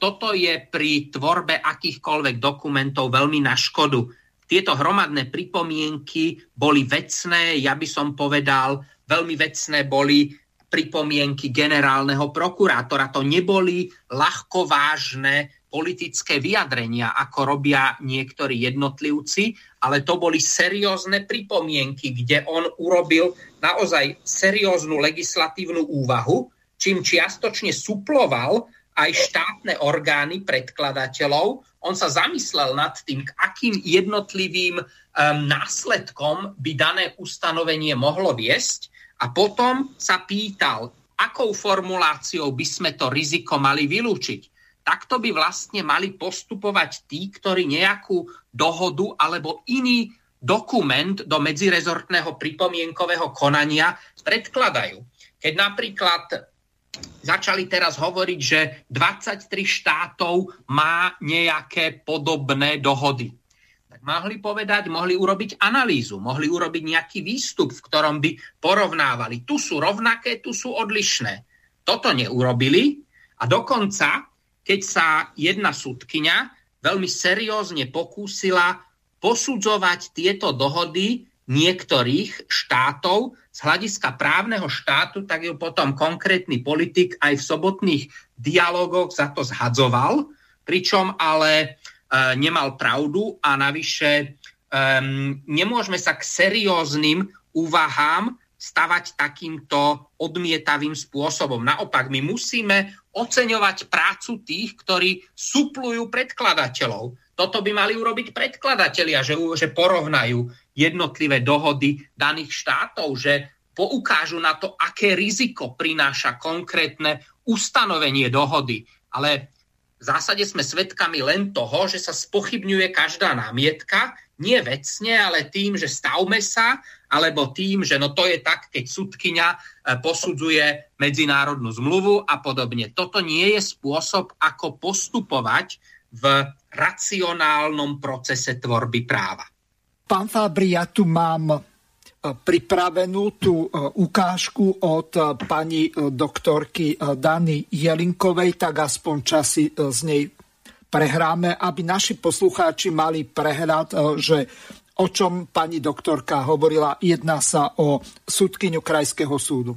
toto je pri tvorbe akýchkoľvek dokumentov veľmi na škodu. Tieto hromadné pripomienky boli vecné, ja by som povedal, veľmi vecné boli pripomienky generálneho prokurátora. To neboli ľahkovážne politické vyjadrenia, ako robia niektorí jednotlivci, ale to boli seriózne pripomienky, kde on urobil naozaj serióznu legislatívnu úvahu, čím čiastočne suploval aj štátne orgány predkladateľov. On sa zamyslel nad tým, k akým jednotlivým následkom by dané ustanovenie mohlo viesť. A potom sa pýtal, akou formuláciou by sme to riziko mali vylúčiť. Takto by vlastne mali postupovať tí, ktorí nejakú dohodu alebo iný dokument do medzirezortného pripomienkového konania predkladajú. Keď napríklad začali teraz hovoriť, že 23 štátov má nejaké podobné dohody. Mohli urobiť analýzu, mohli urobiť nejaký výstup, v ktorom by porovnávali. Tu sú rovnaké, tu sú odlišné. Toto neurobili a dokonca, keď sa jedna sudkyňa veľmi seriózne pokúsila posudzovať tieto dohody niektorých štátov z hľadiska právneho štátu, tak ju potom konkrétny politik aj v sobotných dialogoch za to zhadzoval, pričom ale nemal pravdu a navyše nemôžeme sa k serióznym úvahám stavať takýmto odmietavým spôsobom. Naopak, my musíme oceňovať prácu tých, ktorí suplujú predkladateľov. Toto by mali urobiť predkladatelia, že porovnajú jednotlivé dohody daných štátov, že poukážu na to, aké riziko prináša konkrétne ustanovenie dohody. Ale v zásade sme svedkami len toho, že sa spochybňuje každá námietka, nie vecne, ale tým, že stavme sa, alebo tým, že no to je tak, keď sudkyňa posudzuje medzinárodnú zmluvu a podobne. Toto nie je spôsob, ako postupovať v racionálnom procese tvorby práva. Pán Fábry, ja tu mám pripravenú tú ukážku od pani doktorky Dany Jelinkovej, tak aspoň časy z nej prehráme, aby naši poslucháči mali prehľad, že o čom pani doktorka hovorila. Jedná sa o sudkyňu Krajského súdu.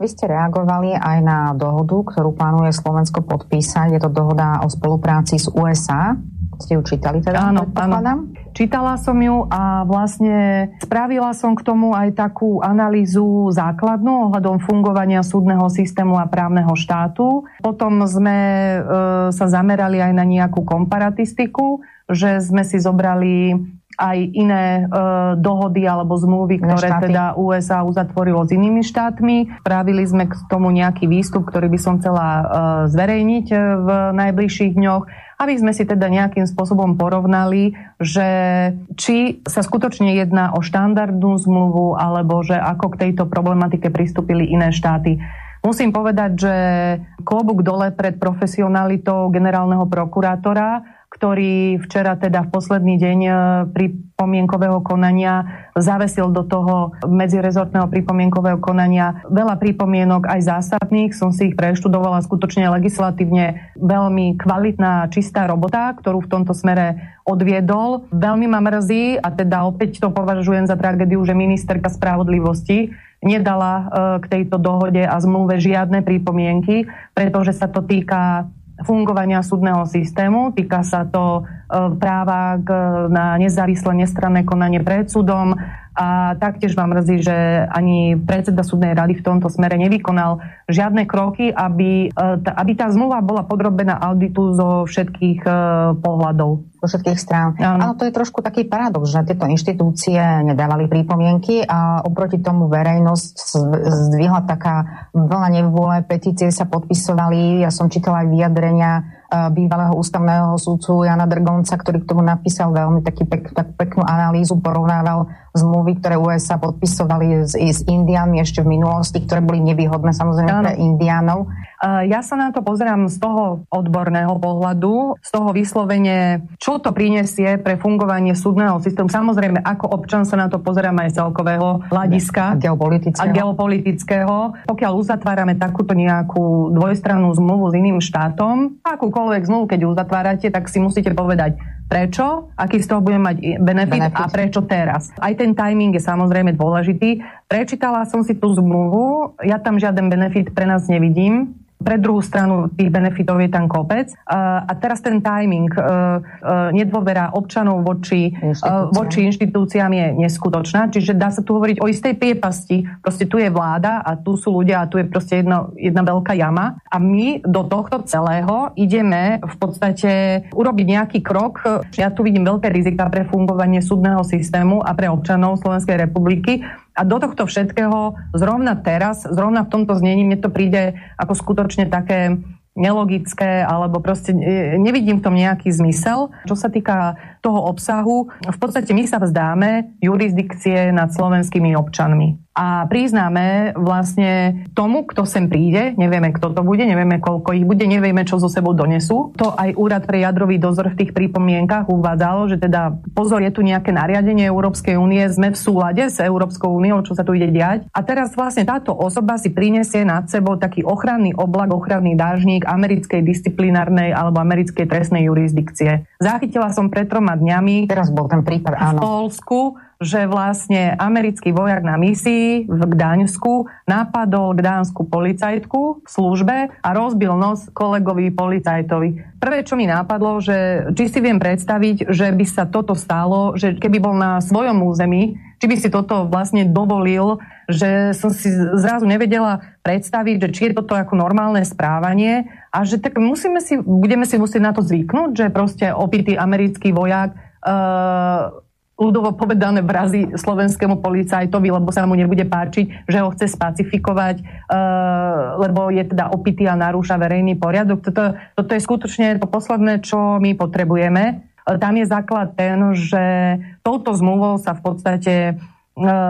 Vy ste reagovali aj na dohodu, ktorú plánuje Slovensko podpísať. Je to dohoda o spolupráci s USA. Ste ju čítali teda? Áno. Čítala som ju a vlastne spravila som k tomu aj takú analýzu základnú ohľadom fungovania súdneho systému a právneho štátu. Potom sme sa zamerali aj na nejakú komparatistiku, že sme si zobrali aj iné dohody alebo zmluvy, ktoré teda USA uzatvorilo s inými štátmi. Spravili sme k tomu nejaký výstup, ktorý by som chcela zverejniť v najbližších dňoch, aby sme si teda nejakým spôsobom porovnali, že či sa skutočne jedná o štandardnú zmluvu, alebo že ako k tejto problematike pristúpili iné štáty. Musím povedať, že klobúk dole pred profesionalitou generálneho prokurátora, ktorý včera teda v posledný deň pripomienkového konania zavesil do toho medzirezortného pripomienkového konania veľa pripomienok, aj zásadných. Som si ich preštudovala, skutočne legislatívne veľmi kvalitná, čistá robota, ktorú v tomto smere odviedol. Veľmi ma mrzí, a teda opäť to považujem za tragédiu, že ministerka spravodlivosti nedala k tejto dohode a zmluve žiadne pripomienky, pretože sa to týka fungovania súdneho systému, týka sa to práva na nezávislé nestranné konanie pred súdom a taktiež vám mrzí, že ani predseda súdnej rady v tomto smere nevykonal žiadne kroky, aby tá zmluva bola podrobená auditu zo všetkých pohľadov. Zo všetkých strán. Áno, to je trošku taký paradox, že tieto inštitúcie nedávali prípomienky a oproti tomu verejnosť zdvihla taká veľa nevôle, petície sa podpisovali, ja som čítala aj vyjadrenia bývalého ústavného sudcu Jana Drgonca, ktorý k tomu napísal veľmi peknú analýzu, porovnával zmluvy, ktoré USA podpisovali s Indiánmi ešte v minulosti, ktoré boli nevýhodné samozrejme pre Indiánov. Ja sa na to pozerám z toho odborného pohľadu, z toho vyslovene, čo to prinesie pre fungovanie súdneho systému. Samozrejme, ako občan sa na to pozerám aj z celkového hľadiska a geopolitického. Pokiaľ uzatvárame takúto nejakú dvojstrannú zmluvu s iným štátom, akúkoľvek zmluvu, keď uzatvárate, tak si musíte povedať, prečo, aký z toho budeme mať benefit a prečo teraz. Aj ten timing je samozrejme dôležitý. Prečítala som si tú zmluvu, ja tam žiaden benefit pre nás nevidím. Pre druhú stranu tých benefitov je tam kopec. A teraz ten timing, nedôvera občanov voči inštitúciám je neskutočná, čiže dá sa tu hovoriť o istej priepasti. Proste tu je vláda a tu sú ľudia a tu je proste jedna veľká jama a my do tohto celého ideme v podstate urobiť nejaký krok. Ja tu vidím veľké rizika pre fungovanie súdneho systému a pre občanov Slovenskej republiky. A do tohto všetkého zrovna teraz, zrovna v tomto znení mne to príde ako skutočne také nelogické, alebo proste nevidím v tom nejaký zmysel. Čo sa týka toho obsahu, v podstate my sa vzdáme jurisdikcie nad slovenskými občanmi. A priznáme vlastne tomu, kto sem príde, nevieme, kto to bude, nevieme, koľko ich bude, nevieme, čo so sebou donesú. To aj Úrad pre jadrový dozor v tých pripomienkach uvádzal, že teda pozor, je tu nejaké nariadenie Európskej únie, sme v súlade s Európskou úniou, čo sa tu ide diať. A teraz vlastne táto osoba si prinesie nad sebou taký ochranný oblak, ochranný dážnik americkej disciplinárnej alebo americkej trestnej jurisdikcie. Zachytila som pred 3 dňami. Teraz bol ten prípad, áno. V Poľsku, že vlastne americký vojak na misii v Gdaňsku napadol gdaňskú policajtku v službe a rozbil nos kolegovi policajtovi. Prvé, čo mi napadlo, že či si viem predstaviť, že by sa toto stalo, že keby bol na svojom území, či by si toto vlastne dovolil, že som si zrazu nevedela predstaviť, že či je toto ako normálne správanie a že tak budeme si musieť na to zvyknúť, že proste opitý americký vojak ľudovo povedané vrazi slovenskému policajtovi, lebo sa mu nebude páčiť, že ho chce spacifikovať, lebo je teda opitý a narúša verejný poriadok. Toto je skutočne to posledné, čo my potrebujeme. Tam je základ ten, že touto zmluvou sa v podstate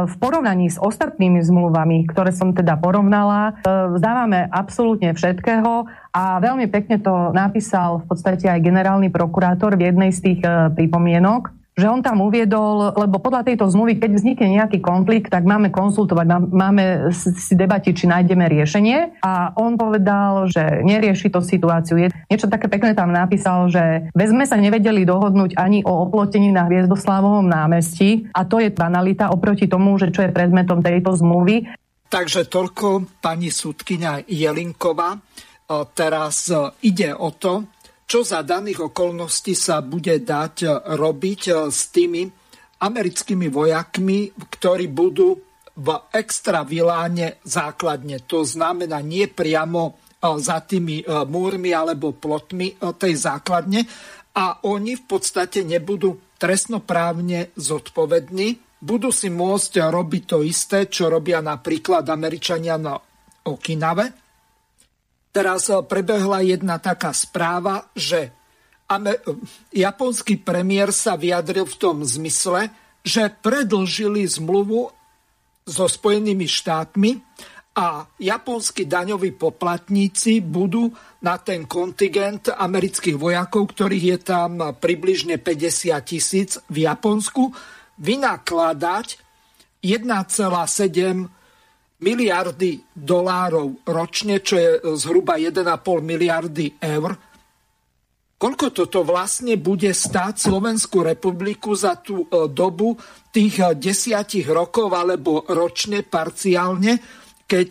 v porovnaní s ostatnými zmluvami, ktoré som teda porovnala, vzdávame absolútne všetkého a veľmi pekne to napísal v podstate aj generálny prokurátor v jednej z tých pripomienok, že on tam uviedol, lebo podľa tejto zmluvy, keď vznikne nejaký konflikt, tak máme konzultovať, máme si debatiť, či nájdeme riešenie. A on povedal, že nerieši to situáciu. Niečo také pekné tam napísal, že sme sa nevedeli dohodnúť ani o oplotení na Hviezdoslavovom námestí a to je banalita oproti tomu, že čo je predmetom tejto zmluvy. Takže toľko pani sudkyňa Jelínková. Teraz ide o to, čo za daných okolností sa bude dať robiť s tými americkými vojakmi, ktorí budú v extraviláne základne. To znamená nie priamo za tými múrmi alebo plotmi tej základne a oni v podstate nebudú trestnoprávne zodpovední. Budú si môcť robiť to isté, čo robia napríklad Američania na Okinawe. Teraz prebehla jedna taká správa, že japonský premiér sa vyjadril v tom zmysle, že predlžili zmluvu so Spojenými štátmi a japonskí daňoví poplatníci budú na ten kontingent amerických vojakov, ktorých je tam približne 50,000 v Japonsku, vynakladať 1,7 miliardy dolárov ročne, čo je zhruba 1,5 miliardy eur. Koľko toto vlastne bude stáť Slovenskú republiku za tú dobu tých 10 rokov alebo ročne parciálne, keď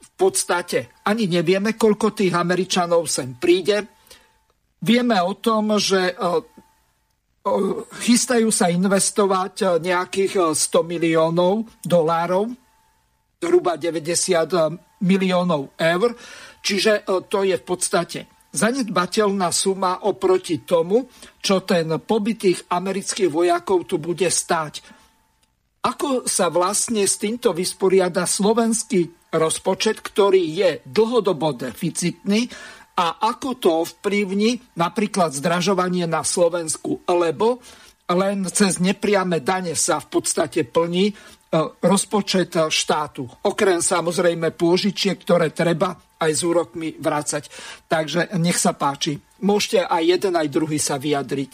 v podstate ani nevieme, koľko tých Američanov sem príde. Vieme o tom, že chystajú sa investovať nejakých 100 miliónov dolárov, zhruba 90 miliónov eur. Čiže to je v podstate zanedbateľná suma oproti tomu, čo ten pobyt tých amerických vojakov tu bude stáť. Ako sa vlastne s týmto vysporiada slovenský rozpočet, ktorý je dlhodobo deficitný a ako to ovplyvní napríklad zdražovanie na Slovensku, lebo len cez nepriame dane sa v podstate plní rozpočet štátu. Okrem samozrejme pôžičiek, ktoré treba aj s úrokmi vrácať. Takže nech sa páči. Môžete aj jeden, aj druhý sa vyjadriť.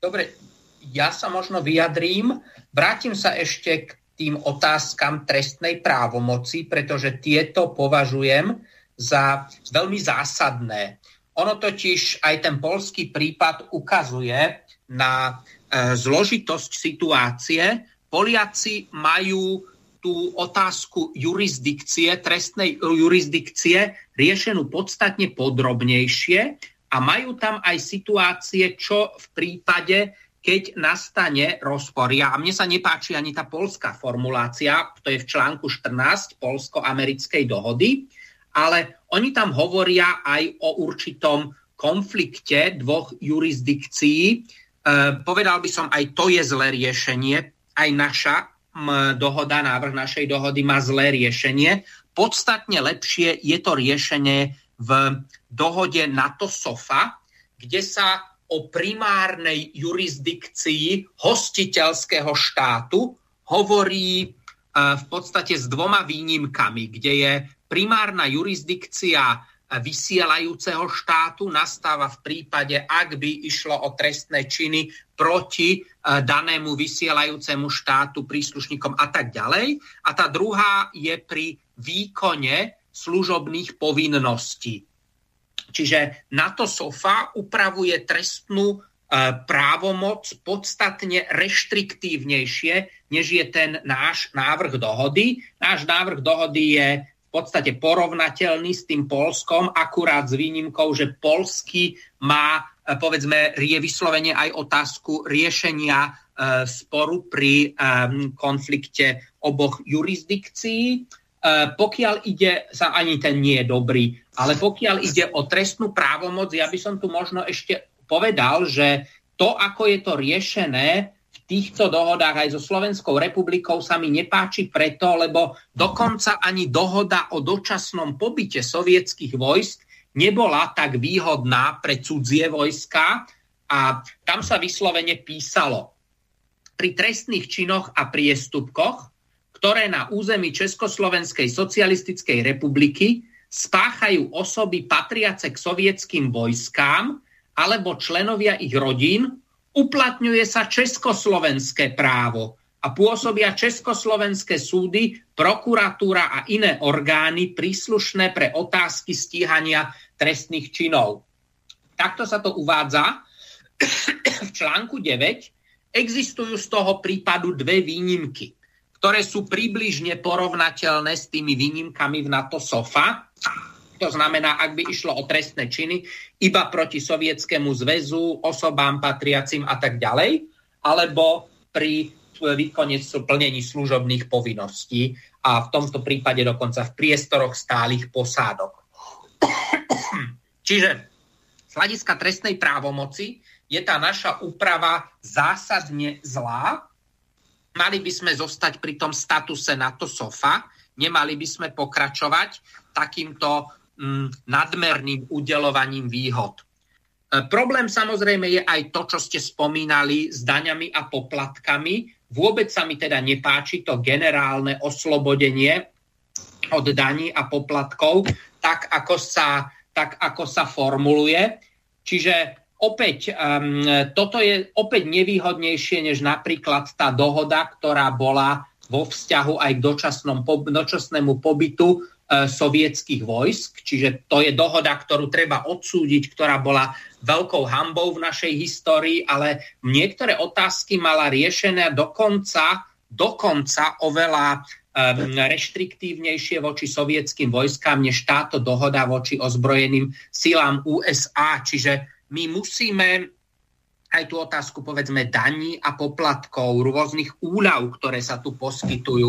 Dobre, ja sa možno vyjadrím. Vrátim sa ešte k tým otázkam trestnej právomoci, pretože tieto považujem za veľmi zásadné. Ono totiž aj ten poľský prípad ukazuje na zložitosť situácie. Poliaci majú tú otázku jurisdikcie, trestnej jurisdikcie riešenú podstatne podrobnejšie a majú tam aj situácie, čo v prípade, keď nastane rozporia. A mne sa nepáči ani tá poľská formulácia, to je v článku 14 poľsko-americkej dohody, ale oni tam hovoria aj o určitom konflikte dvoch jurisdikcií. Povedal by som, aj to je zlé riešenie. Aj naša dohoda, návrh našej dohody má zlé riešenie. Podstatne lepšie je to riešenie v dohode NATO-SOFA, kde sa o primárnej jurisdikcii hostiteľského štátu hovorí v podstate s dvoma výnimkami, kde je primárna jurisdikcia vysielajúceho štátu nastáva v prípade, ak by išlo o trestné činy proti danému vysielajúcemu štátu, príslušníkom a tak ďalej. A tá druhá je pri výkone služobných povinností. Čiže NATO SOFA upravuje trestnú právomoc podstatne reštriktívnejšie, než je ten náš návrh dohody. Náš návrh dohody je v podstate porovnateľný s tým Poľskom, akurát s výnimkou, že poľský má, povedzme, je vyslovene aj otázku riešenia sporu pri konflikte oboch jurisdikcií. Pokiaľ ide, sa ani ten nie je dobrý, ale pokiaľ ide o trestnú právomoc, ja by som tu možno ešte povedal, že to, ako je to riešené týchto dohodách aj so Slovenskou republikou, sa mi nepáči preto, lebo dokonca ani dohoda o dočasnom pobyte sovietských vojsk nebola tak výhodná pre cudzie vojska a tam sa vyslovene písalo: pri trestných činoch a priestupkoch, ktoré na území Československej socialistickej republiky spáchajú osoby patriace k sovietským vojskám alebo členovia ich rodín, uplatňuje sa československé právo a pôsobia československé súdy, prokuratúra a iné orgány príslušné pre otázky stíhania trestných činov. Takto sa to uvádza v článku 9. Existujú z toho prípadu dve výnimky, ktoré sú približne porovnateľné s tými výnimkami v NATO SOFA. To znamená, ak by išlo o trestné činy iba proti Sovietskému zväzu, osobám patriacim a tak ďalej, alebo pri výkone plnení služobných povinností a v tomto prípade dokonca v priestoroch stálych posádok. Čiže z hľadiska trestnej právomoci je tá naša úprava zásadne zlá. Mali by sme zostať pri tom statuse NATO SOFA, nemali by sme pokračovať takýmto nadmerným udeľovaním výhod. Problém samozrejme je aj to, čo ste spomínali s daňami a poplatkami. Vôbec sa mi teda nepáči to generálne oslobodenie od daní a poplatkov, tak ako sa formuluje. Čiže opäť, toto je opäť nevýhodnejšie než napríklad tá dohoda, ktorá bola vo vzťahu aj k dočasnému pobytu sovietských vojsk. Čiže to je dohoda, ktorú treba odsúdiť, ktorá bola veľkou hanbou v našej histórii, ale niektoré otázky mala riešené dokonca oveľa reštriktívnejšie voči sovietským vojskám než táto dohoda voči ozbrojeným silám USA. Čiže my musíme aj tú otázku, povedzme, daní a poplatkov, rôznych úľav, ktoré sa tu poskytujú,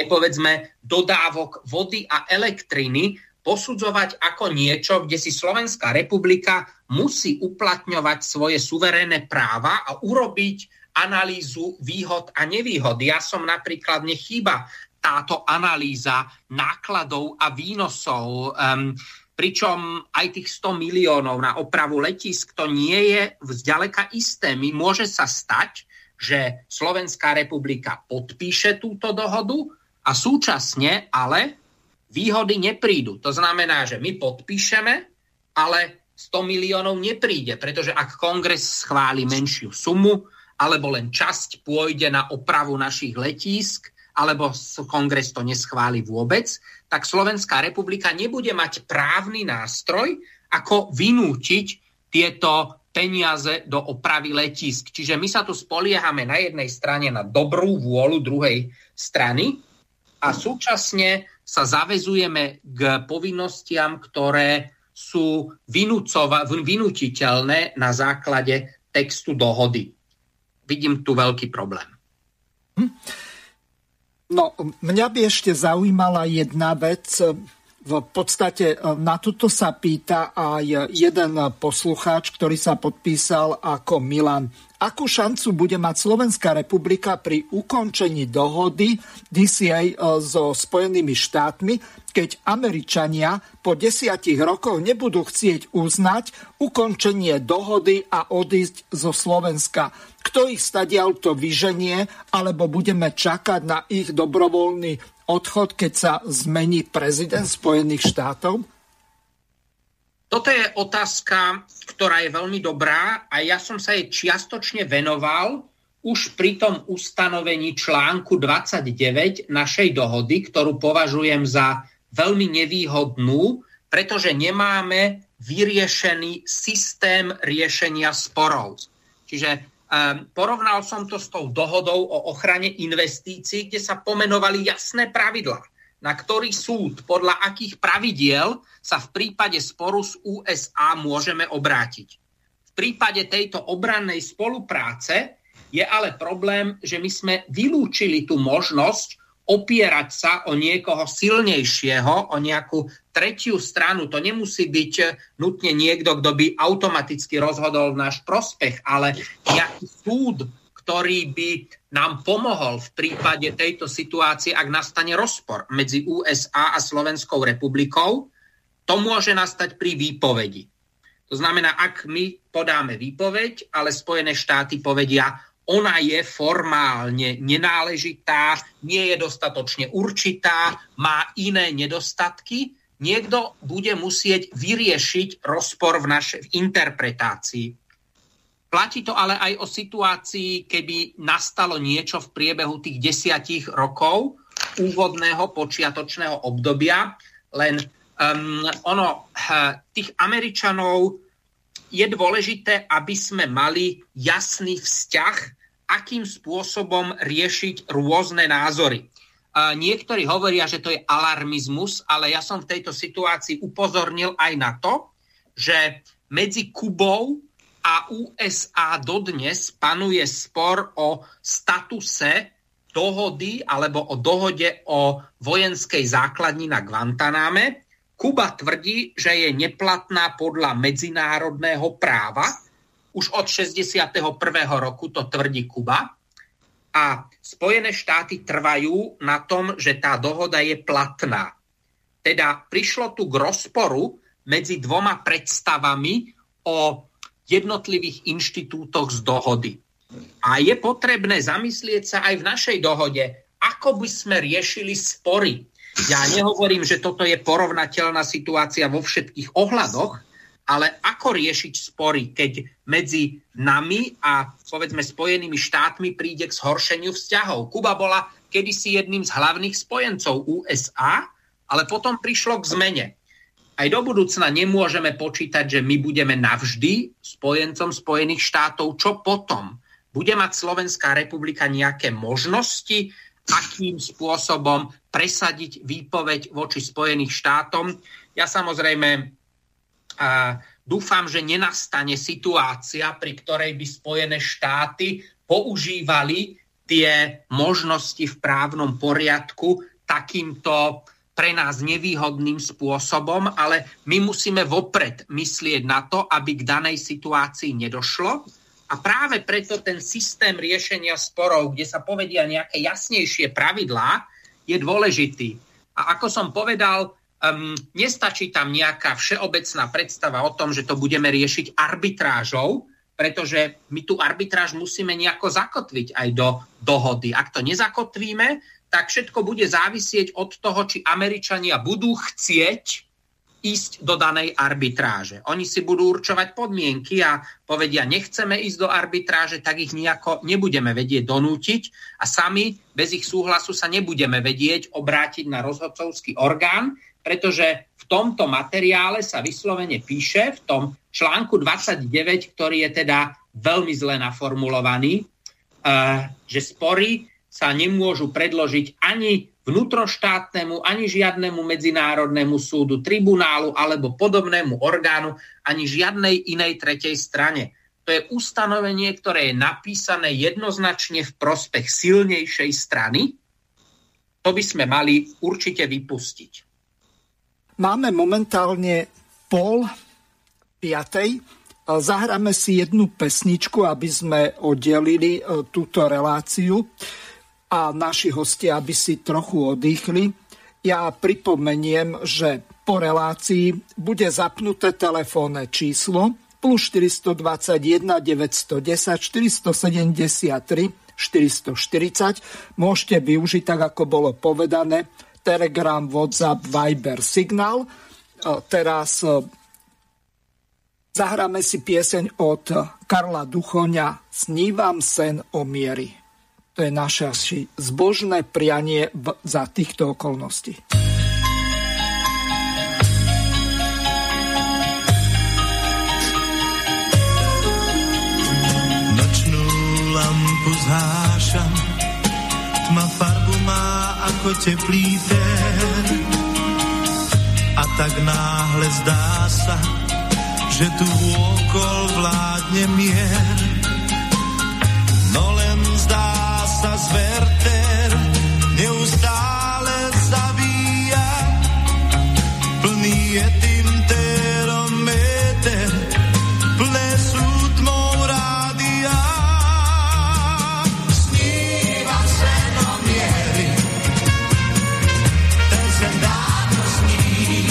aj povedzme dodávok vody a elektriny, posudzovať ako niečo, kde si Slovenská republika musí uplatňovať svoje suverénne práva a urobiť analýzu výhod a nevýhod. Ja som napríklad, nechýba táto analýza nákladov a výnosov, pričom aj tých 100 miliónov na opravu letísk, to nie je zďaleka isté. Môže sa stať, že Slovenská republika podpíše túto dohodu a súčasne ale výhody neprídu. To znamená, že my podpíšeme, ale 100 miliónov nepríde, pretože ak kongres schváli menšiu sumu, alebo len časť pôjde na opravu našich letísk, alebo kongres to neschváli vôbec, tak Slovenská republika nebude mať právny nástroj, ako vynútiť tieto peniaze do opravy letísk. Čiže my sa tu spoliehame na jednej strane na dobrú vôľu druhej strany a súčasne sa zavezujeme k povinnostiam, ktoré sú vynútiteľné na základe textu dohody. Vidím tu veľký problém. No, mňa by ešte zaujímala jedna vec. V podstate na toto sa pýta aj jeden poslucháč, ktorý sa podpísal ako Milan. Akú šancu bude mať Slovenská republika pri ukončení dohody DCA so Spojenými štátmi, keď Američania po 10 rokoch nebudú chcieť uznať ukončenie dohody a odísť zo Slovenska? Kto ich stadiaľto vyženie, alebo budeme čakať na ich dobrovoľný odchod, keď sa zmení prezident Spojených štátov? Toto je otázka, ktorá je veľmi dobrá a ja som sa jej čiastočne venoval už pri tom ustanovení článku 29 našej dohody, ktorú považujem za veľmi nevýhodnú, pretože nemáme vyriešený systém riešenia sporov. Čiže porovnal som to s tou dohodou o ochrane investícií, kde sa pomenovali jasné pravidlá, na ktorý súd, podľa akých pravidiel sa v prípade sporu s USA môžeme obrátiť. V prípade tejto obrannej spolupráce je ale problém, že my sme vylúčili tú možnosť opierať sa o niekoho silnejšieho, o nejakú tretiu stranu. To nemusí byť nutne niekto, kto by automaticky rozhodol v náš prospech, ale nejaký súd, ktorý by nám pomohol v prípade tejto situácie, ak nastane rozpor medzi USA a Slovenskou republikou, to môže nastať pri výpovedi. To znamená, ak my podáme výpoveď, ale Spojené štáty povedia, ona je formálne nenáležitá, nie je dostatočne určitá, má iné nedostatky. Niekto bude musieť vyriešiť rozpor v interpretácii. V Platí to ale aj o situácii, keby nastalo niečo v priebehu tých 10 rokov úvodného počiatočného obdobia, len tých Američanov je dôležité, aby sme mali jasný vzťah, akým spôsobom riešiť rôzne názory. Niektorí hovoria, že to je alarmizmus, ale ja som v tejto situácii upozornil aj na to, že medzi Kubou a USA dodnes panuje spor o statuse dohody alebo o dohode o vojenskej základni na Guantanáme. Kuba tvrdí, že je neplatná podľa medzinárodného práva. Už od 61. roku to tvrdí Kuba. A Spojené štáty trvajú na tom, že tá dohoda je platná. Teda prišlo tu k rozporu medzi dvoma predstavami o jednotlivých inštitútoch z dohody. A je potrebné zamyslieť sa aj v našej dohode, ako by sme riešili spory. Ja nehovorím, že toto je porovnateľná situácia vo všetkých ohľadoch, ale ako riešiť spory, keď medzi nami a povedzme Spojenými štátmi príde k zhoršeniu vzťahov. Kuba bola kedysi jedným z hlavných spojencov USA, ale potom prišlo k zmene. Aj do budúcna nemôžeme počítať, že my budeme navždy spojencom Spojených štátov. Čo potom? Bude mať Slovenská republika nejaké možnosti, akým spôsobom presadiť výpoveď voči Spojených štátom? Ja samozrejme dúfam, že nenastane situácia, pri ktorej by Spojené štáty používali tie možnosti v právnom poriadku takýmto pre nás nevýhodným spôsobom, ale my musíme vopred myslieť na to, aby k danej situácii nedošlo. A práve preto ten systém riešenia sporov, kde sa povedia nejaké jasnejšie pravidlá, je dôležitý. A ako som povedal, nestačí tam nejaká všeobecná predstava o tom, že to budeme riešiť arbitrážou, pretože my tú arbitráž musíme nejako zakotviť aj do dohody. Ak to nezakotvíme, tak všetko bude závisieť od toho, či Američania budú chcieť ísť do danej arbitráže. Oni si budú určovať podmienky a povedia, nechceme ísť do arbitráže, tak ich nejako nebudeme vedieť donútiť a sami bez ich súhlasu sa nebudeme vedieť obrátiť na rozhodcovský orgán, pretože v tomto materiále sa vyslovene píše, v tom článku 29, ktorý je teda veľmi zle naformulovaný, že spory sa nemôžu predložiť ani vnútroštátnemu, ani žiadnemu medzinárodnému súdu, tribunálu alebo podobnému orgánu, ani žiadnej inej tretej strane. To je ustanovenie, ktoré je napísané jednoznačne v prospech silnejšej strany. To by sme mali určite vypustiť. Máme momentálne 4:30. Zahráme si jednu pesničku, aby sme oddelili túto reláciu a naši hostia, aby si trochu oddychli. Ja pripomeniem, že po relácii bude zapnuté telefónne číslo +421 910 473 440. Môžete využiť, tak ako bolo povedané, Telegram, WhatsApp, Viber, Signál. Teraz zahráme si pieseň od Karla Duchoňa Snívam sen o miery. To je naše asi zbožné prianie za týchto okolností. Nočnú lampu zhášam, tma farbu má ako teplý ter. A tak náhle zdá sa, že tu vôkol vládne mier. No len zdá sa zverter neustále zabíja, plný je tým terometer, plné sú tmou rádia. Snívam sen o miery, ten sen dávno sní,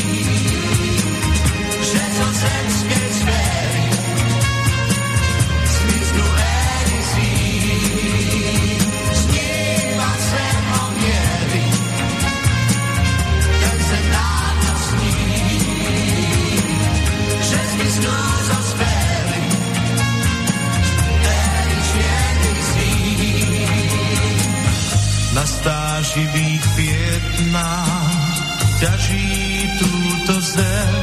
že co zemské zvery smiznu erizí. Snívam sen května ťaží túto zem.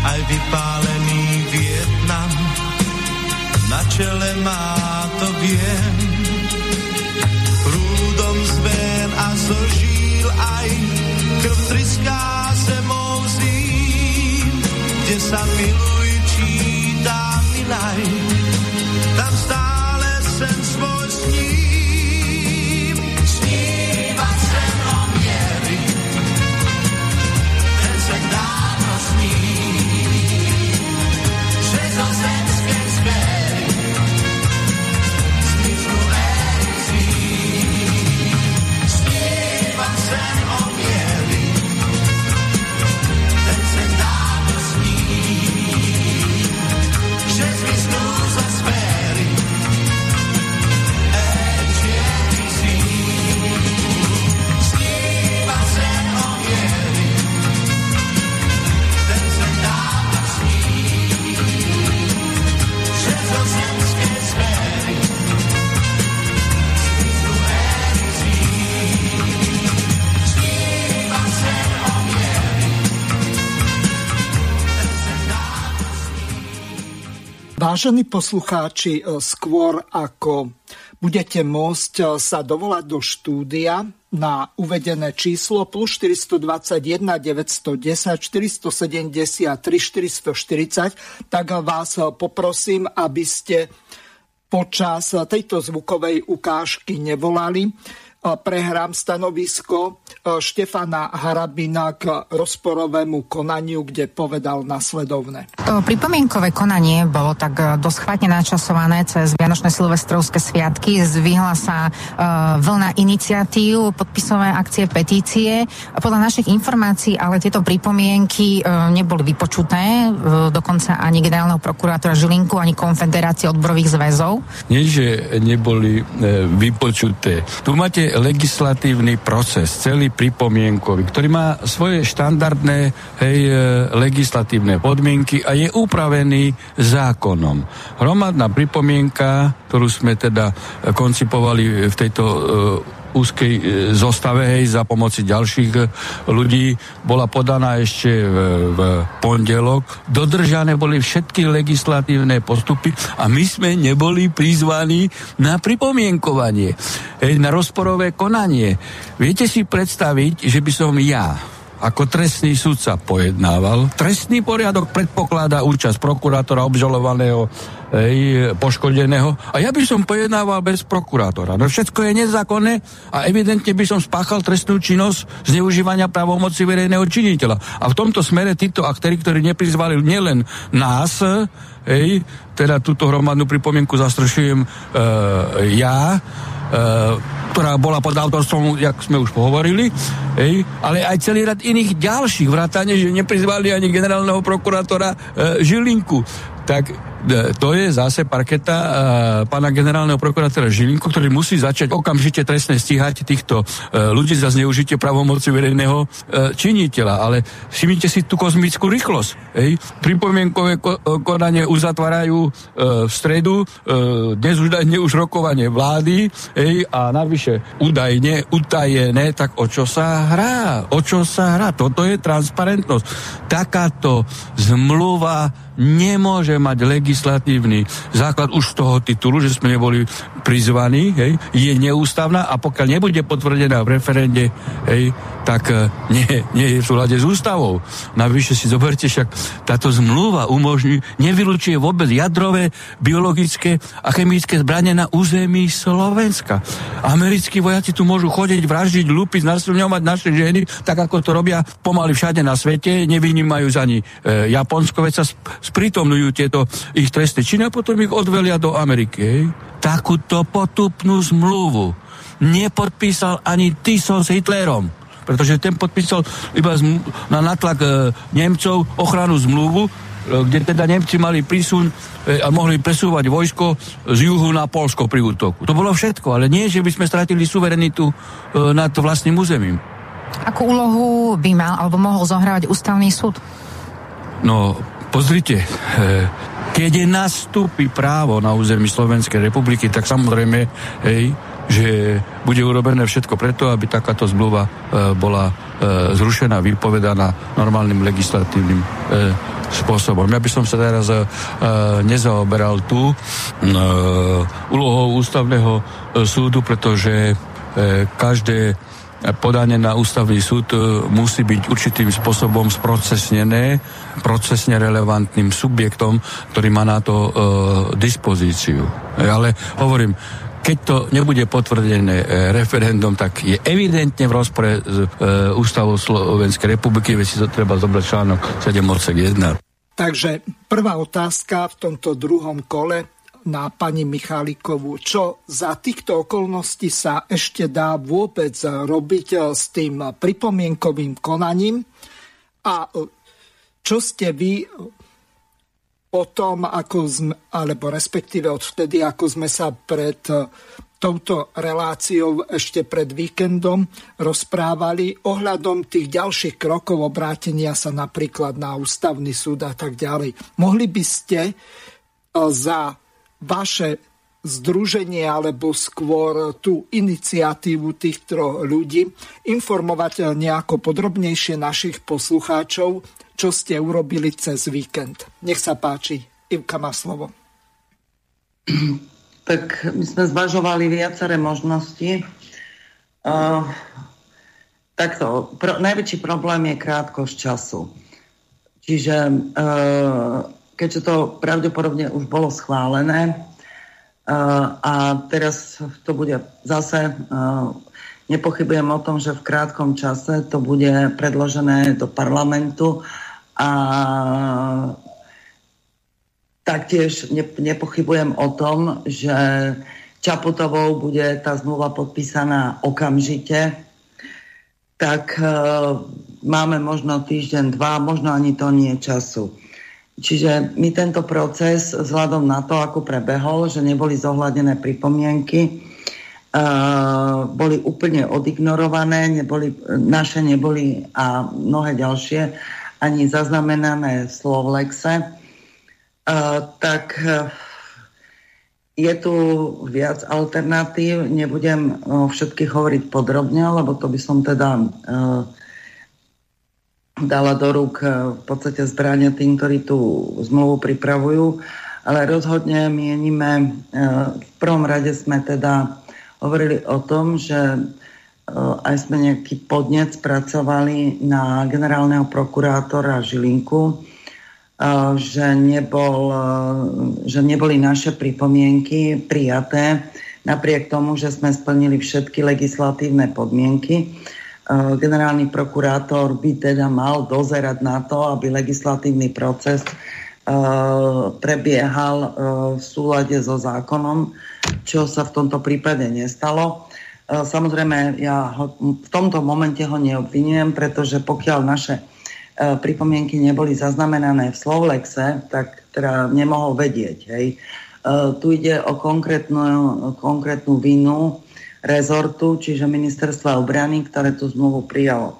Aj vypálený Vietnam na čele má, to viem. Prúdom z vén a zo žíl aj krv tryská zemou zím. Kde sa miluj, čítá milaj, tam stále sen svoj sní. Vážení poslucháči, skôr ako budete môcť sa dovolať do štúdia na uvedené číslo plus 421 910 473 440, tak vás poprosím, aby ste počas tejto zvukovej ukážky nevolali. Prehrám stanovisko Štefana Harabina k rozporovému konaniu, kde povedal nasledovne. To pripomienkové konanie bolo tak doschvátne načasované cez vianočné silvestrovské sviatky. Zvyhla sa vlna iniciatív, podpisové akcie, petície. Podľa našich informácií ale tieto pripomienky neboli vypočuté, dokonca ani generálneho prokurátora Žilinku, ani Konfederácie odborových zväzov. Nie, že neboli vypočuté. Tu máte legislatívny proces, celý pripomienkový, ktorý má svoje štandardné legislatívne podmienky a je upravený zákonom. Hromadná pripomienka, ktorú sme teda koncipovali v tejto úzkej zostave, za pomoci ďalších ľudí, bola podaná ešte v pondelok. Dodržané boli všetky legislatívne postupy a my sme neboli prizvaní na pripomienkovanie, na rozporové konanie. Viete si predstaviť, že by som ja ako trestný sudca pojednával? Trestný poriadok predpokladá účasť prokurátora, obžalovaného, poškodeného. A ja by som pojednával bez prokurátora. No všetko je nezákonné a evidentne by som spáchal trestnú činnosť zneužívania právomoci verejného činiteľa. A v tomto smere títo aktéri, ktorí neprizvali nielen nás, teda túto hromadnú pripomienku zastrešujem ktorá bola pod autorstvom, jak sme už pohovorili, ale aj celý rad iných ďalších, vrátane, že neprizvali ani generálneho prokurátora Žilinku. Tak to je zase parketa pána generálneho prokurátora Žilinku, ktorý musí začať okamžite trestne stíhať týchto ľudí za zneužitie právomoci verejného činiteľa. Ale všimnite si tú kozmickú rýchlosť. Pripomienkové konanie uzatvárajú v stredu, dnes údajne už rokovanie vlády a navyše údajne utajené, tak o čo sa hrá? O čo sa hrá? Toto je transparentnosť. Takáto zmluva nemôže mať legislatívny základ už z toho titulu, že sme neboli prizvaní, je neústavná a pokiaľ nebude potvrdená v referende, tak nie je v súlade s ústavou. Navyše si zoberte, však táto zmluva umožňuje, nevylučuje vôbec jadrové, biologické a chemické zbranie na území Slovenska. Americkí vojaci tu môžu chodiť, vraždiť, lúpiť, znásilňovať naše ženy, tak ako to robia pomaly všade na svete, nevynímajú ani Japonsko, veď sa sprítomňujú tieto ich trestné činy a potom ich odvelia do Ameriky. Takúto potupnú zmluvu nepodpísal ani Tyson s Hitlerom, pretože ten podpísal iba na natlak Nemcov ochranu zmluvu, kde teda Nemci mali prísun a mohli presúvať vojsko z juhu na Polsko pri útoku. To bolo všetko, ale nie, že by sme stratili suverenitu nad vlastným územím. Akú úlohu by mal alebo mohol zohrávať ústavný súd? No, pozrite, keď nastúpi právo na území Slovenskej republiky, tak samozrejme, že bude urobené všetko preto, aby takáto zmluva bola zrušená, vypovedaná normálnym legislatívnym spôsobom. Ja by som sa teraz nezaoberal tú úlohou ústavného súdu, pretože každé podanie na ústavný súd musí byť určitým spôsobom sprocesnené, procesne relevantným subjektom, ktorý má na to dispozíciu. Ale hovorím, keď to nebude potvrdené referendum, tak je evidentne v rozpore s ústavou Slovenskej republiky, veď si to treba zobrať článok 7 odsek 1. Takže prvá otázka v tomto druhom kole na pani Michalikovú. Čo za týchto okolností sa ešte dá vôbec robiť s tým pripomienkovým konaním a čo ste vy potom, alebo respektíve odvtedy, ako sme sa pred touto reláciou ešte pred víkendom rozprávali ohľadom tých ďalších krokov obrátenia sa napríklad na ústavný súd a tak ďalej. Mohli by ste za vaše združenie alebo skôr tú iniciatívu tých troch ľudí informovať nejako podrobnejšie našich poslucháčov, čo ste urobili cez víkend. Nech sa páči, Ivka má slovo. Tak my sme zvažovali viaceré možnosti. Takto, najväčší problém je krátkosť času. Čiže keďže to pravdepodobne už bolo schválené a teraz to bude zase, nepochybujem o tom, že v krátkom čase to bude predložené do parlamentu a taktiež nepochybujem o tom, že Čaputovou bude tá zmluva podpísaná okamžite, tak máme možno týždeň, dva, možno ani to nie času. Čiže my tento proces, vzhľadom na to, ako prebehol, že neboli zohľadené pripomienky, boli úplne odignorované, naše neboli a mnohé ďalšie ani zaznamenané v Slov-Lexe, tak je tu viac alternatív. Nebudem o všetkých hovoriť podrobne, lebo to by som teda dala do rúk v podstate zbrania tým, ktorí tú zmluvu pripravujú, ale rozhodne mienime, v prvom rade sme teda hovorili o tom, že aj sme nejaký podnec pracovali na generálneho prokurátora Žilinku, že neboli naše pripomienky prijaté, napriek tomu, že sme splnili všetky legislatívne podmienky. Generálny prokurátor by teda mal dozerať na to, aby legislatívny proces prebiehal v súlade so zákonom, čo sa v tomto prípade nestalo. Samozrejme, v tomto momente ho neobvinujem, pretože pokiaľ naše pripomienky neboli zaznamenané v Slovlexe, tak teda nemohol vedieť. Hej. Tu ide o konkrétnu vinu rezortu, čiže ministerstva obrany, ktoré tú zmluvu prijalo.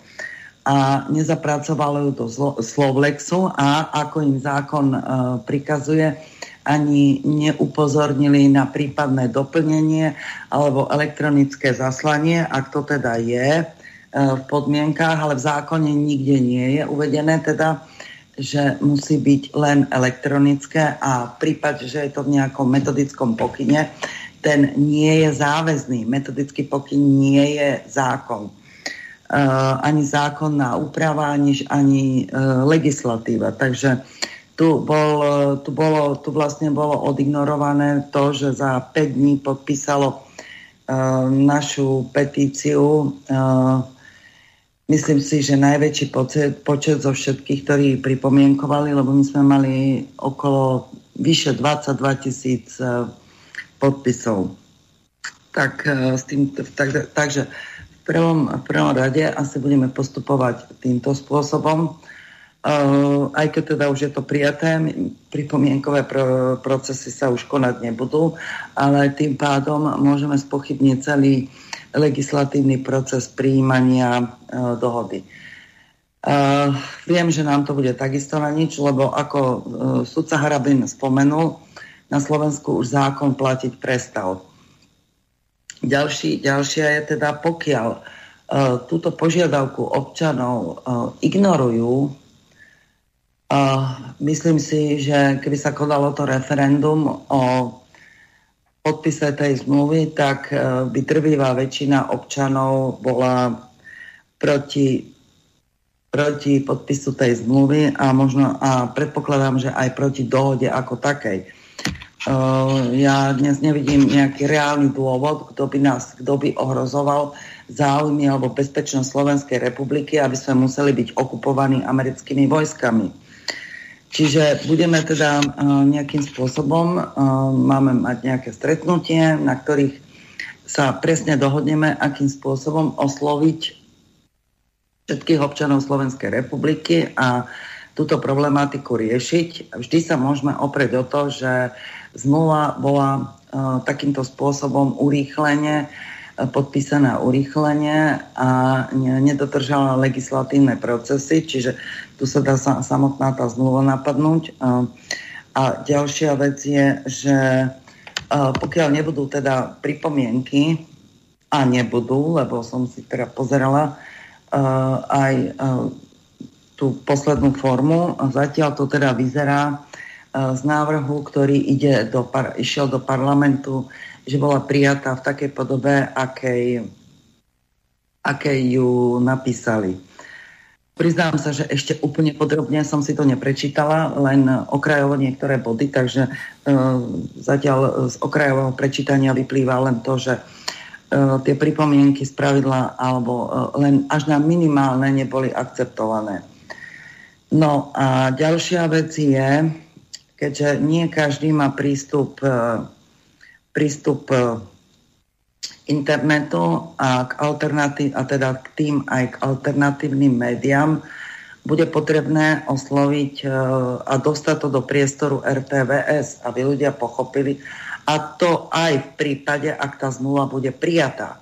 A nezapracovalo ju do Slovlexu a ako im zákon prikazuje, ani neupozornili na prípadné doplnenie alebo elektronické zaslanie, ak to teda je v podmienkách, ale v zákone nikde nie je uvedené teda, že musí byť len elektronické a v prípade, že je to v nejakom metodickom pokyne, ten nie je záväzný. Metodický pokyn nie je zákon. Ani zákonná úprava, ani legislatíva. Takže tu vlastne bolo odignorované to, že za 5 dní podpísalo našu petíciu. Myslím si, že najväčší počet zo všetkých, ktorí pripomienkovali, lebo my sme mali okolo vyše 22 000 podpisov. Takže v prvom rade asi budeme postupovať týmto spôsobom. Aj keď teda už je to prijaté, pripomienkové procesy sa už konať nebudú, ale tým pádom môžeme spochybniť celý legislatívny proces prijímania dohody. Viem, že nám to bude takisto na nič, lebo ako sudca Harabin spomenul, na Slovensku už zákon platiť prestal. Ďalšia je teda, pokiaľ túto požiadavku občanov ignorujú, myslím si, že keby sa konalo to referendum o podpise tej zmluvy, tak by trvivá väčšina občanov bola proti podpisu tej zmluvy a predpokladám, že aj proti dohode ako takej. Ja dnes nevidím nejaký reálny dôvod, kto by ohrozoval záujmy alebo bezpečnosť Slovenskej republiky, aby sme museli byť okupovaní americkými vojskami. Čiže budeme teda nejakým spôsobom, máme mať nejaké stretnutie, na ktorých sa presne dohodneme, akým spôsobom osloviť všetkých občanov Slovenskej republiky a túto problematiku riešiť. Vždy sa môžeme oprieť o to, že zmluva bola takýmto spôsobom podpísaná urýchlenie a nedotržala legislatívne procesy, čiže tu sa dá samotná tá zmluva napadnúť. A ďalšia vec je, že pokiaľ nebudú teda pripomienky, a nebudú, lebo som si teda pozerala aj tú poslednú formu, zatiaľ to teda vyzerá z návrhu, ktorý išiel do parlamentu, že bola prijatá v takej podobe, akej ju napísali. Priznám sa, že ešte úplne podrobne som si to neprečítala, len okrajovo niektoré body, takže zatiaľ z okrajového prečítania vyplýva len to, že tie pripomienky spravidla alebo len až na minimálne neboli akceptované. No a ďalšia vec je, keďže nie každý má prístup internetu a teda k tým aj k alternatívnym médiám, bude potrebné osloviť a dostať to do priestoru RTVS, aby ľudia pochopili, a to aj v prípade, ak tá zmluva bude prijatá.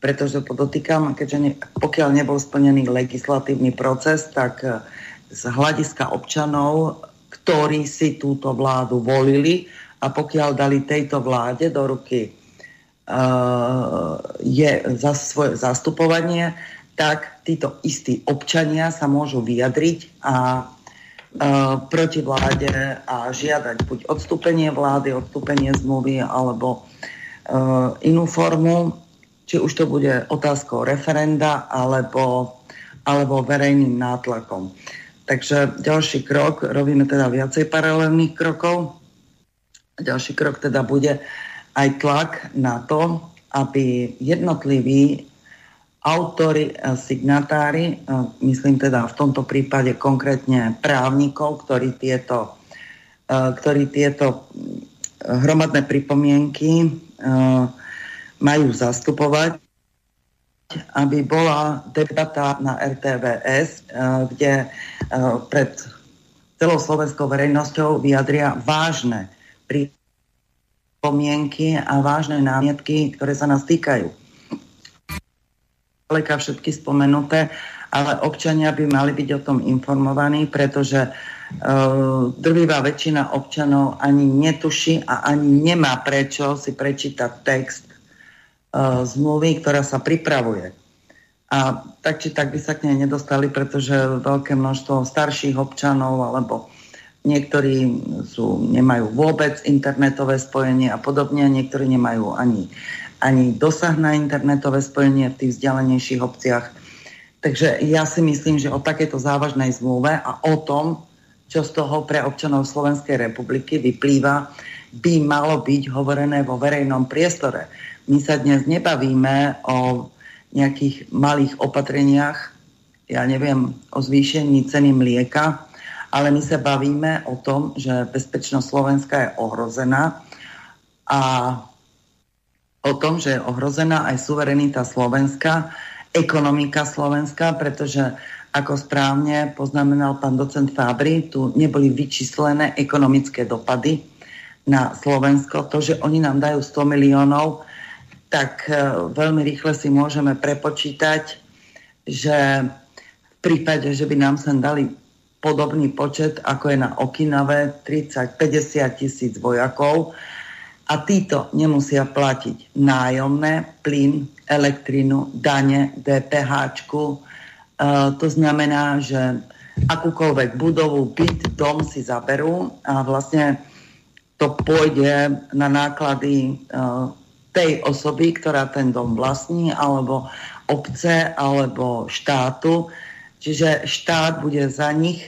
Pretože to dotýkam, keďže pokiaľ nebol splnený legislatívny proces, tak z hľadiska občanov, ktorí si túto vládu volili a pokiaľ dali tejto vláde do ruky za svoje zastupovanie, tak títo istí občania sa môžu vyjadriť a proti vláde a žiadať buď odstúpenie vlády, odstúpenie zmluvy alebo inú formu, či už to bude otázkou referenda alebo verejným nátlakom. Takže ďalší krok, robíme teda viacej paralelných krokov. Ďalší krok teda bude aj tlak na to, aby jednotliví autori, signatári, myslím teda v tomto prípade konkrétne právnikov, ktorí tieto hromadné pripomienky majú zastupovať, aby bola debata na RTVS, kde pred celou slovenskou verejnosťou vyjadria vážne pripomienky a vážne námietky, ktoré sa nás týkajú. Ďaleka všetky spomenuté, ale občania by mali byť o tom informovaní, pretože drvivá väčšina občanov ani netuší a ani nemá prečo si prečítať text zmluvy, ktorá sa pripravuje. A tak či tak by sa k nej nedostali, pretože veľké množstvo starších občanov alebo niektorí nemajú vôbec internetové spojenie a podobne, niektorí nemajú ani dosah na internetové spojenie v tých vzdialenejších obciach. Takže ja si myslím, že o takejto závažnej zmluve a o tom, čo z toho pre občanov Slovenskej republiky vyplýva, by malo byť hovorené vo verejnom priestore. My sa dnes nebavíme o nejakých malých opatreniach, ja neviem, o zvýšení ceny mlieka, ale my sa bavíme o tom, že bezpečnosť Slovenska je ohrozená a o tom, že je ohrozená aj suverenita Slovenska, ekonomika Slovenska, pretože ako správne poznamenal pán docent Fábry, tu neboli vyčíslené ekonomické dopady na Slovensko. To, že oni nám dajú 100 miliónov, tak veľmi rýchle si môžeme prepočítať, že v prípade, že by nám sem dali podobný počet, ako je na Okinawe, 30-50 tisíc vojakov a títo nemusia platiť nájomné, plyn, elektrinu, dane, DPHčku. To znamená, že akúkoľvek budovu, byt, dom si zaberú a vlastne to pôjde na náklady tej osoby, ktorá ten dom vlastní, alebo obce, alebo štátu. Čiže štát bude za nich,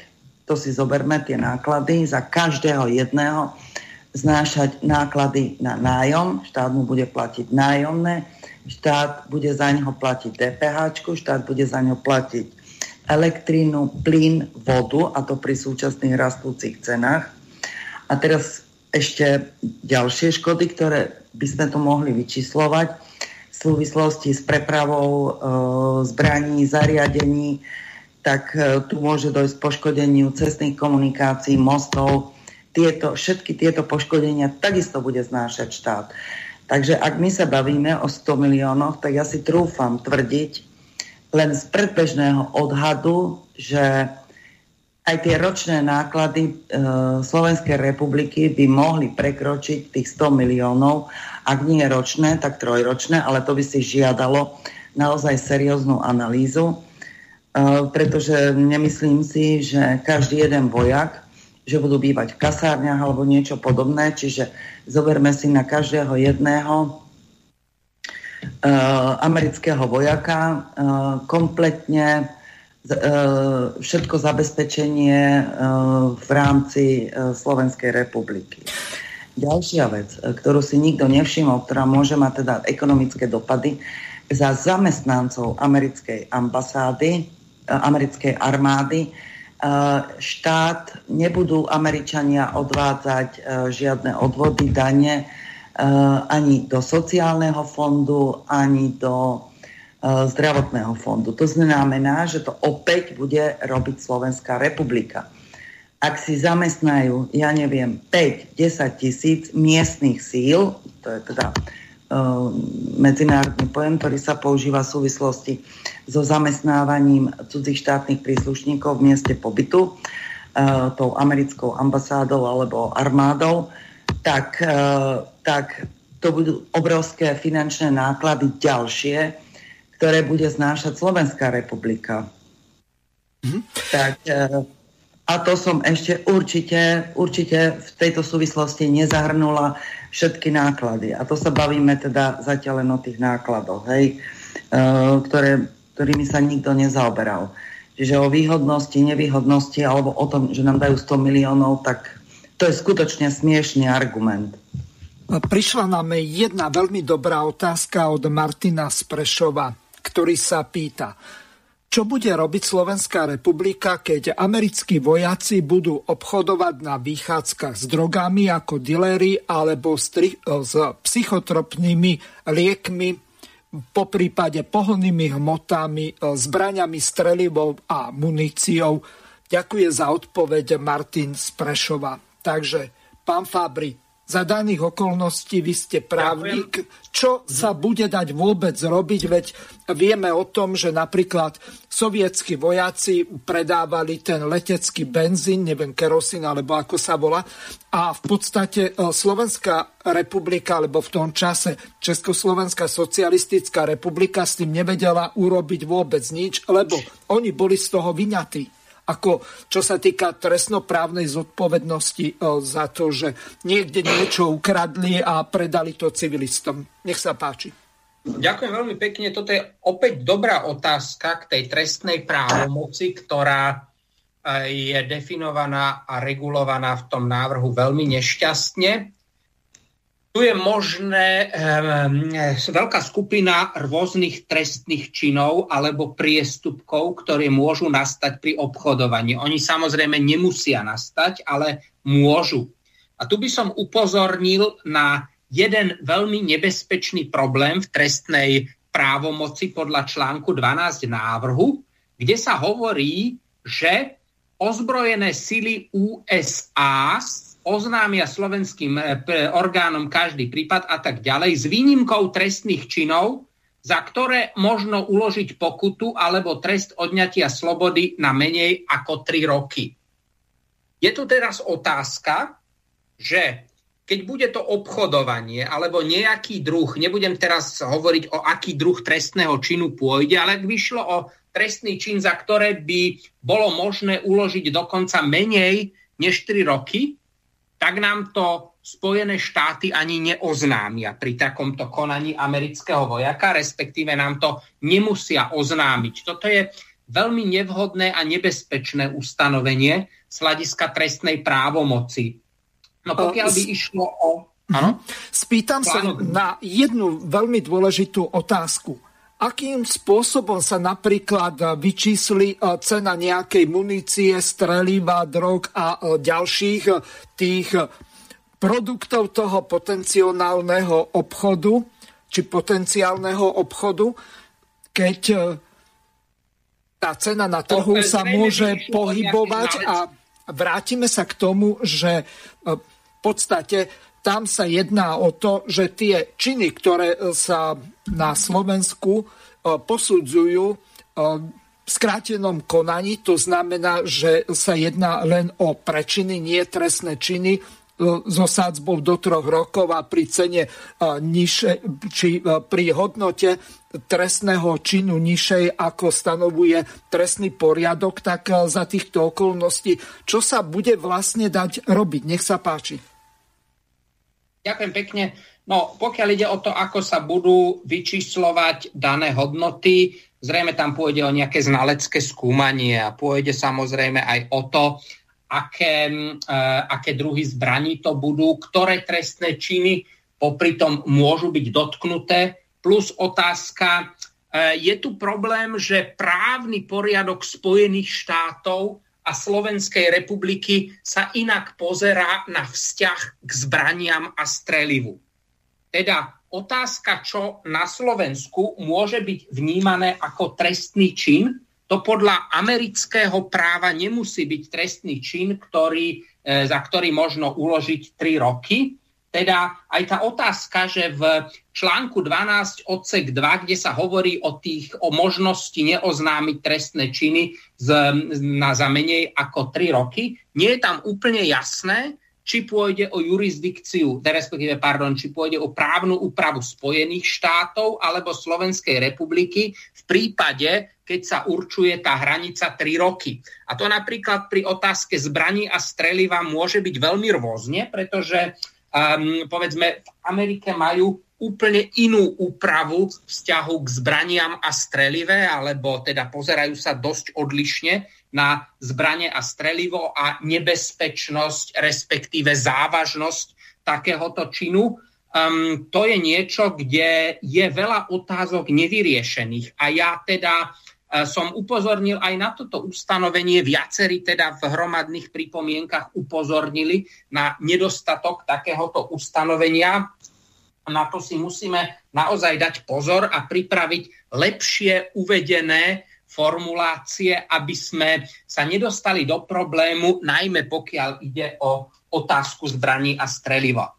to si zoberme tie náklady, za každého jedného znášať náklady na nájom, štát mu bude platiť nájomné, štát bude za neho platiť DPHčku, štát bude za neho platiť elektrínu, plyn, vodu, a to pri súčasných rastúcich cenách. A teraz ešte ďalšie škody, ktoré by sme tu mohli vyčíslovať v súvislosti s prepravou zbraní, zariadení, tak tu môže dojsť k poškodeniu cestných komunikácií, mostov. Všetky tieto poškodenia takisto bude znášať štát. Takže ak my sa bavíme o 100 miliónoch, tak ja si trúfam tvrdiť len z predbežného odhadu, že aj tie ročné náklady Slovenskej republiky by mohli prekročiť tých 100 miliónov, ak nie ročné, tak trojročné, ale to by si žiadalo naozaj serióznu analýzu, pretože nemyslím si, že každý jeden vojak, že budú bývať v kasárňach alebo niečo podobné, čiže zoberme si na každého jedného amerického vojaka kompletne všetko zabezpečenie v rámci Slovenskej republiky. Ďalšia vec, ktorú si nikto nevšimol, ktorá môže mať teda ekonomické dopady, za zamestnancov americkej ambasády, americkej armády, štát nebudú Američania odvádzať žiadne odvody, dane, ani do sociálneho fondu, ani do zdravotného fondu. To znamená, že to opäť bude robiť Slovenská republika. Ak si zamestnajú, ja neviem, 5-10 tisíc miestnych síl, to je teda medzinárodný pojem, ktorý sa používa v súvislosti so zamestnávaním cudzích štátnych príslušníkov v mieste pobytu tou americkou ambasádou alebo armádou, tak to budú obrovské finančné náklady ďalšie, ktoré bude znášať Slovenská republika. Mm-hmm. Tak, a to som ešte určite v tejto súvislosti nezahrnula všetky náklady. A to sa bavíme teda zatiaľ len o tých nákladoch, hej, ktorými sa nikto nezaoberal. Čiže o výhodnosti, nevýhodnosti alebo o tom, že nám dajú 100 miliónov, tak to je skutočne smiešný argument. Prišla nám jedna veľmi dobrá otázka od Martina z Prešova, ktorý sa pýta, čo bude robiť Slovenská republika, keď americkí vojaci budú obchodovať na vychádzkach s drogami ako diléri alebo s psychotropnými liekmi, po prípade pohonnými hmotami, zbraňami, strelivou a muníciou? Ďakujem za odpoveď, Martin z Prešova. Takže, pán Fábry, za daných okolností vy ste právnik. Čo sa bude dať vôbec robiť? Veď vieme o tom, že napríklad sovietskí vojaci predávali ten letecký benzín, neviem, kerosín alebo ako sa volá. A v podstate Slovenská republika, alebo v tom čase Československá socialistická republika s tým nevedela urobiť vôbec nič, lebo oni boli z toho vyňatí. Ako čo sa týka trestnoprávnej zodpovednosti za to, že niekde niečo ukradli a predali to civilistom. Nech sa páči. Ďakujem veľmi pekne. Toto je opäť dobrá otázka k tej trestnej právomoci, ktorá je definovaná a regulovaná v tom návrhu veľmi nešťastne. Tu je možné veľká skupina rôznych trestných činov alebo priestupkov, ktoré môžu nastať pri obchodovaní. Oni samozrejme nemusia nastať, ale môžu. A tu by som upozornil na jeden veľmi nebezpečný problém v trestnej právomoci podľa článku 12 návrhu, kde sa hovorí, že ozbrojené sily USA oznámia slovenským orgánom každý prípad a tak ďalej, s výnimkou trestných činov, za ktoré možno uložiť pokutu alebo trest odňatia slobody na menej ako 3 roky. Je tu teraz otázka, že keď bude to obchodovanie alebo nejaký druh, nebudem teraz hovoriť, o aký druh trestného činu pôjde, ale ak by šlo o trestný čin, za ktoré by bolo možné uložiť dokonca menej než 3 roky, tak nám to Spojené štáty ani neoznámia pri takomto konaní amerického vojaka, respektíve nám to nemusia oznámiť. Toto je veľmi nevhodné a nebezpečné ustanovenie z hľadiska trestnej právomoci. No pokiaľ by išlo o... Áno. Spýtam sa na jednu veľmi dôležitú otázku. Akým spôsobom sa napríklad vyčísli cena nejakej munície, streliva, drog a ďalších tých produktov toho potenciálneho obchodu, či potenciálneho obchodu, keď tá cena na trhu sa môže pohybovať a... Vrátime sa k tomu, že v podstate tam sa jedná o to, že tie činy, ktoré sa na Slovensku posudzujú v skrátenom konaní, to znamená, že sa jedná len o prečiny, nie trestné činy so sádzbou do 3 rokov a pri cene či pri hodnote trestného činu nižšej, ako stanovuje trestný poriadok, tak za týchto okolností. Čo sa bude vlastne dať robiť? Nech sa páči. Ďakujem pekne. No, pokiaľ ide o to, ako sa budú vyčíslovať dané hodnoty, zrejme tam pôjde o nejaké znalecké skúmanie a pôjde samozrejme aj o to, aké druhy zbraní to budú, ktoré trestné činy popri tom môžu byť dotknuté. Plus otázka, je tu problém, že právny poriadok Spojených štátov a Slovenskej republiky sa inak pozerá na vzťah k zbraniam a strelivu. Teda otázka, čo na Slovensku môže byť vnímané ako trestný čin, to podľa amerického práva nemusí byť trestný čin, za ktorý možno uložiť 3 roky. Teda aj tá otázka, že v článku 12 odsek 2, kde sa hovorí o možnosti neoznámiť trestné činy za menej ako 3 roky, nie je tam úplne jasné, či pôjde o jurisdikciu, či pôjde o právnu úpravu Spojených štátov alebo Slovenskej republiky v prípade, keď sa určuje tá hranica 3 roky. A to napríklad pri otázke zbraní a streliva môže byť veľmi rôzne, pretože povedzme, v Amerike majú úplne inú úpravu vzťahu k zbraniam a strelive, alebo teda pozerajú sa dosť odlišne na zbranie a strelivo a nebezpečnosť, respektíve závažnosť takéhoto činu. To je niečo, kde je veľa otázok nevyriešených. A ja teda som upozornil aj na toto ustanovenie, viacerí teda v hromadných pripomienkach upozornili na nedostatok takéhoto ustanovenia. Na to si musíme naozaj dať pozor a pripraviť lepšie uvedené formulácie, aby sme sa nedostali do problému, najmä pokiaľ ide o otázku zbraní a streliva.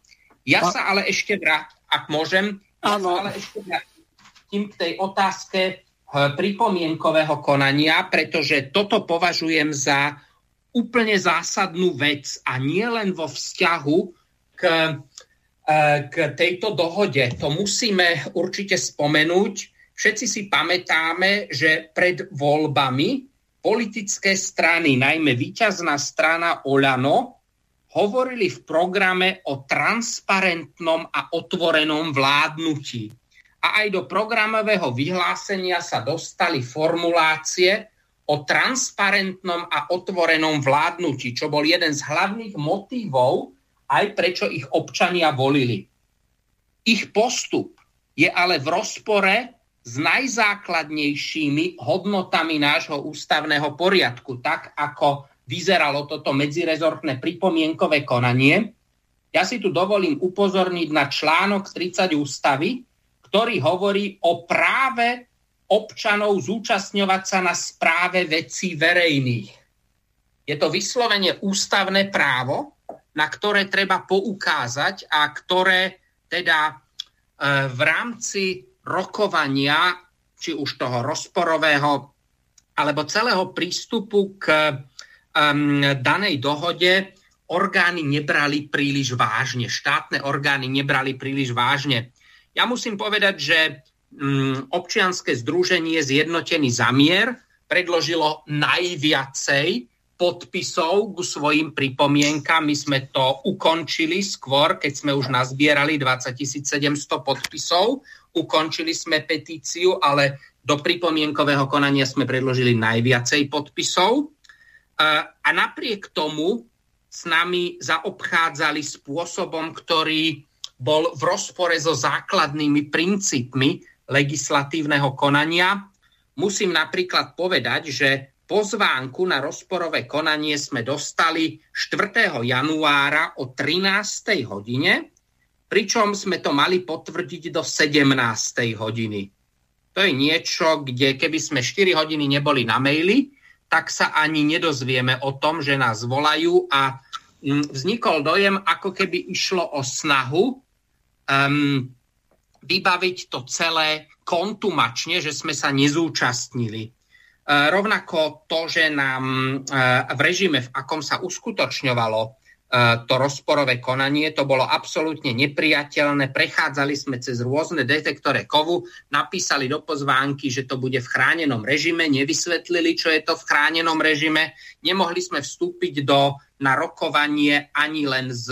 Ja sa ale ešte vrátim, ak môžem, k tej otázke pripomienkového konania, pretože toto považujem za úplne zásadnú vec a nie len vo vzťahu k tejto dohode. To musíme určite spomenúť. Všetci si pamätáme, že pred voľbami politické strany, najmä víťazná strana Oľano, hovorili v programe o transparentnom a otvorenom vládnutí. A aj do programového vyhlásenia sa dostali formulácie o transparentnom a otvorenom vládnutí, čo bol jeden z hlavných motívov, aj prečo ich občania volili. Ich postup je ale v rozpore s najzákladnejšími hodnotami nášho ústavného poriadku, tak ako vyzeralo toto medzirezortné pripomienkové konanie. Ja si tu dovolím upozorniť na článok 30 ústavy, ktorý hovorí o práve občanov zúčastňovať sa na správe vecí verejných. Je to vyslovene ústavné právo, na ktoré treba poukázať a ktoré teda v rámci rokovania, či už toho rozporového, alebo celého prístupu k danej dohode orgány nebrali príliš vážne. Štátne orgány nebrali príliš vážne. Ja musím povedať, že občianske združenie Zjednotený zamier predložilo najviacej podpisov k svojim pripomienkam. My sme to ukončili skôr, keď sme už nazbierali 20 700 podpisov. Ukončili sme petíciu, ale do pripomienkového konania sme predložili najviacej podpisov. A napriek tomu s nami zaobchádzali spôsobom, ktorý bol v rozpore so základnými princípmi legislatívneho konania. Musím napríklad povedať, že pozvánku na rozporové konanie sme dostali 4. januára o 13. hodine, pričom sme to mali potvrdiť do 17. hodiny. To je niečo, kde keby sme 4 hodiny neboli na maili, tak sa ani nedozvieme o tom, že nás volajú, a vznikol dojem, ako keby išlo o snahu vybaviť to celé kontumačne, že sme sa nezúčastnili. Rovnako to, že nám v režime, v akom sa uskutočňovalo to rozporové konanie, to bolo absolútne nepriateľné. Prechádzali sme cez rôzne detektore kovu, napísali do pozvánky, že to bude v chránenom režime, nevysvetlili, čo je to v chránenom režime. Nemohli sme vstúpiť na rokovanie ani len s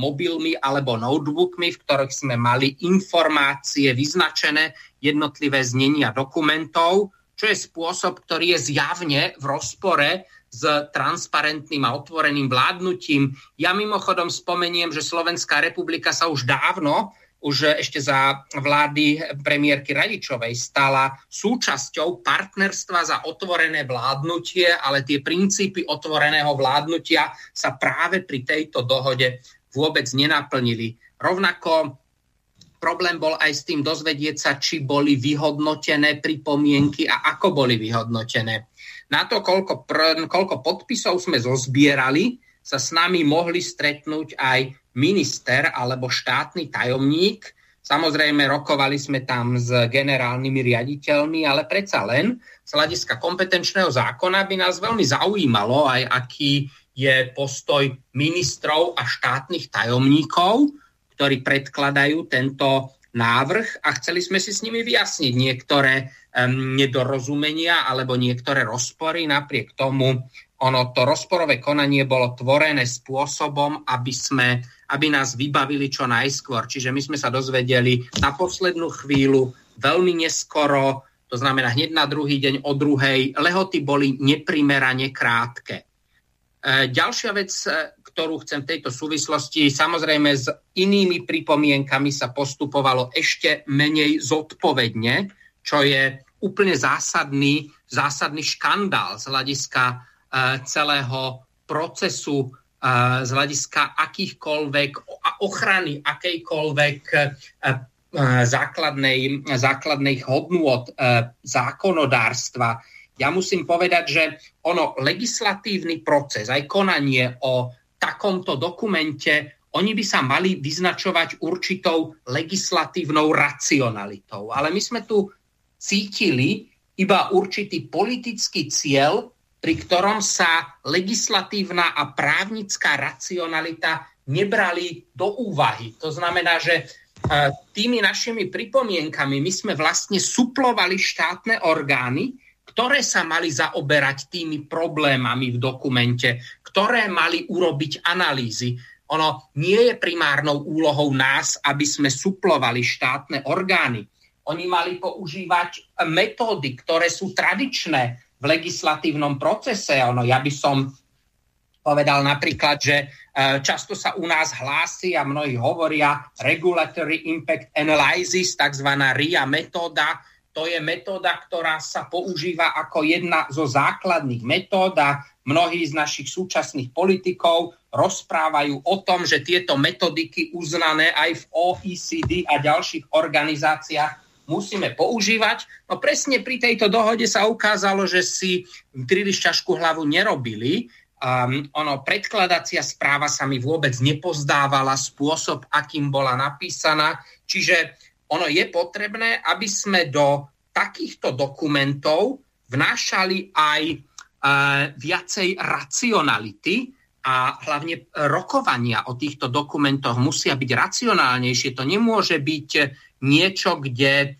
mobilmi alebo notebookmi, v ktorých sme mali informácie vyznačené, jednotlivé znenia dokumentov, čo je spôsob, ktorý je zjavne v rozpore s transparentným a otvoreným vládnutím. Ja mimochodom spomeniem, že Slovenská republika sa už dávno, už ešte za vlády premiérky Radičovej, stala súčasťou partnerstva za otvorené vládnutie, ale tie princípy otvoreného vládnutia sa práve pri tejto dohode vôbec nenaplnili. Rovnako problém bol aj s tým dozvedieť sa, či boli vyhodnotené pripomienky a ako boli vyhodnotené. Na to, koľko podpisov sme zozbierali, sa s nami mohli stretnúť aj minister alebo štátny tajomník. Samozrejme, rokovali sme tam s generálnymi riaditeľmi, ale predsa len z hľadiska kompetenčného zákona by nás veľmi zaujímalo aj, aký je postoj ministrov a štátnych tajomníkov, ktorí predkladajú tento návrh, a chceli sme si s nimi vyjasniť niektoré nedorozumenia alebo niektoré rozpory. Napriek tomu ono to rozporové konanie bolo tvorené spôsobom, aby nás vybavili čo najskôr. Čiže my sme sa dozvedeli na poslednú chvíľu, veľmi neskoro, to znamená hneď na druhý deň o druhej. Lehoty boli neprimerane krátke. Ďalšia vec, ktorú chcem v tejto súvislosti, samozrejme s inými pripomienkami sa postupovalo ešte menej zodpovedne, čo je úplne zásadný škandál z hľadiska celého procesu, z hľadiska akýchkoľvek ochrany, akejkoľvek základných hodnôt zákonodárstva. Ja musím povedať, že ono legislatívny proces, aj konanie o takomto dokumente, oni by sa mali vyznačovať určitou legislatívnou racionalitou. Ale my sme tu cítili iba určitý politický cieľ, pri ktorom sa legislatívna a právnická racionalita nebrali do úvahy. To znamená, že tými našimi pripomienkami my sme vlastne suplovali štátne orgány, ktoré sa mali zaoberať tými problémami v dokumente, ktoré mali urobiť analýzy. Ono nie je primárnou úlohou nás, aby sme suplovali štátne orgány. Oni mali používať metódy, ktoré sú tradičné v legislatívnom procese. Ono, ja by som povedal napríklad, že často sa u nás hlási a mnohí hovoria Regulatory Impact Analysis, takzvaná RIA metóda. To je metóda, ktorá sa používa ako jedna zo základných metód, a mnohí z našich súčasných politikov rozprávajú o tom, že tieto metodiky uznané aj v OECD a ďalších organizáciách musíme používať. No presne pri tejto dohode sa ukázalo, že si príliš ťažkú hlavu nerobili. Predkladacia správa sa mi vôbec nepozdávala, spôsob, akým bola napísaná. Čiže ono je potrebné, aby sme do takýchto dokumentov vnášali aj viacej racionality, A hlavne rokovania o týchto dokumentoch musia byť racionálnejšie. To nemôže byť niečo, kde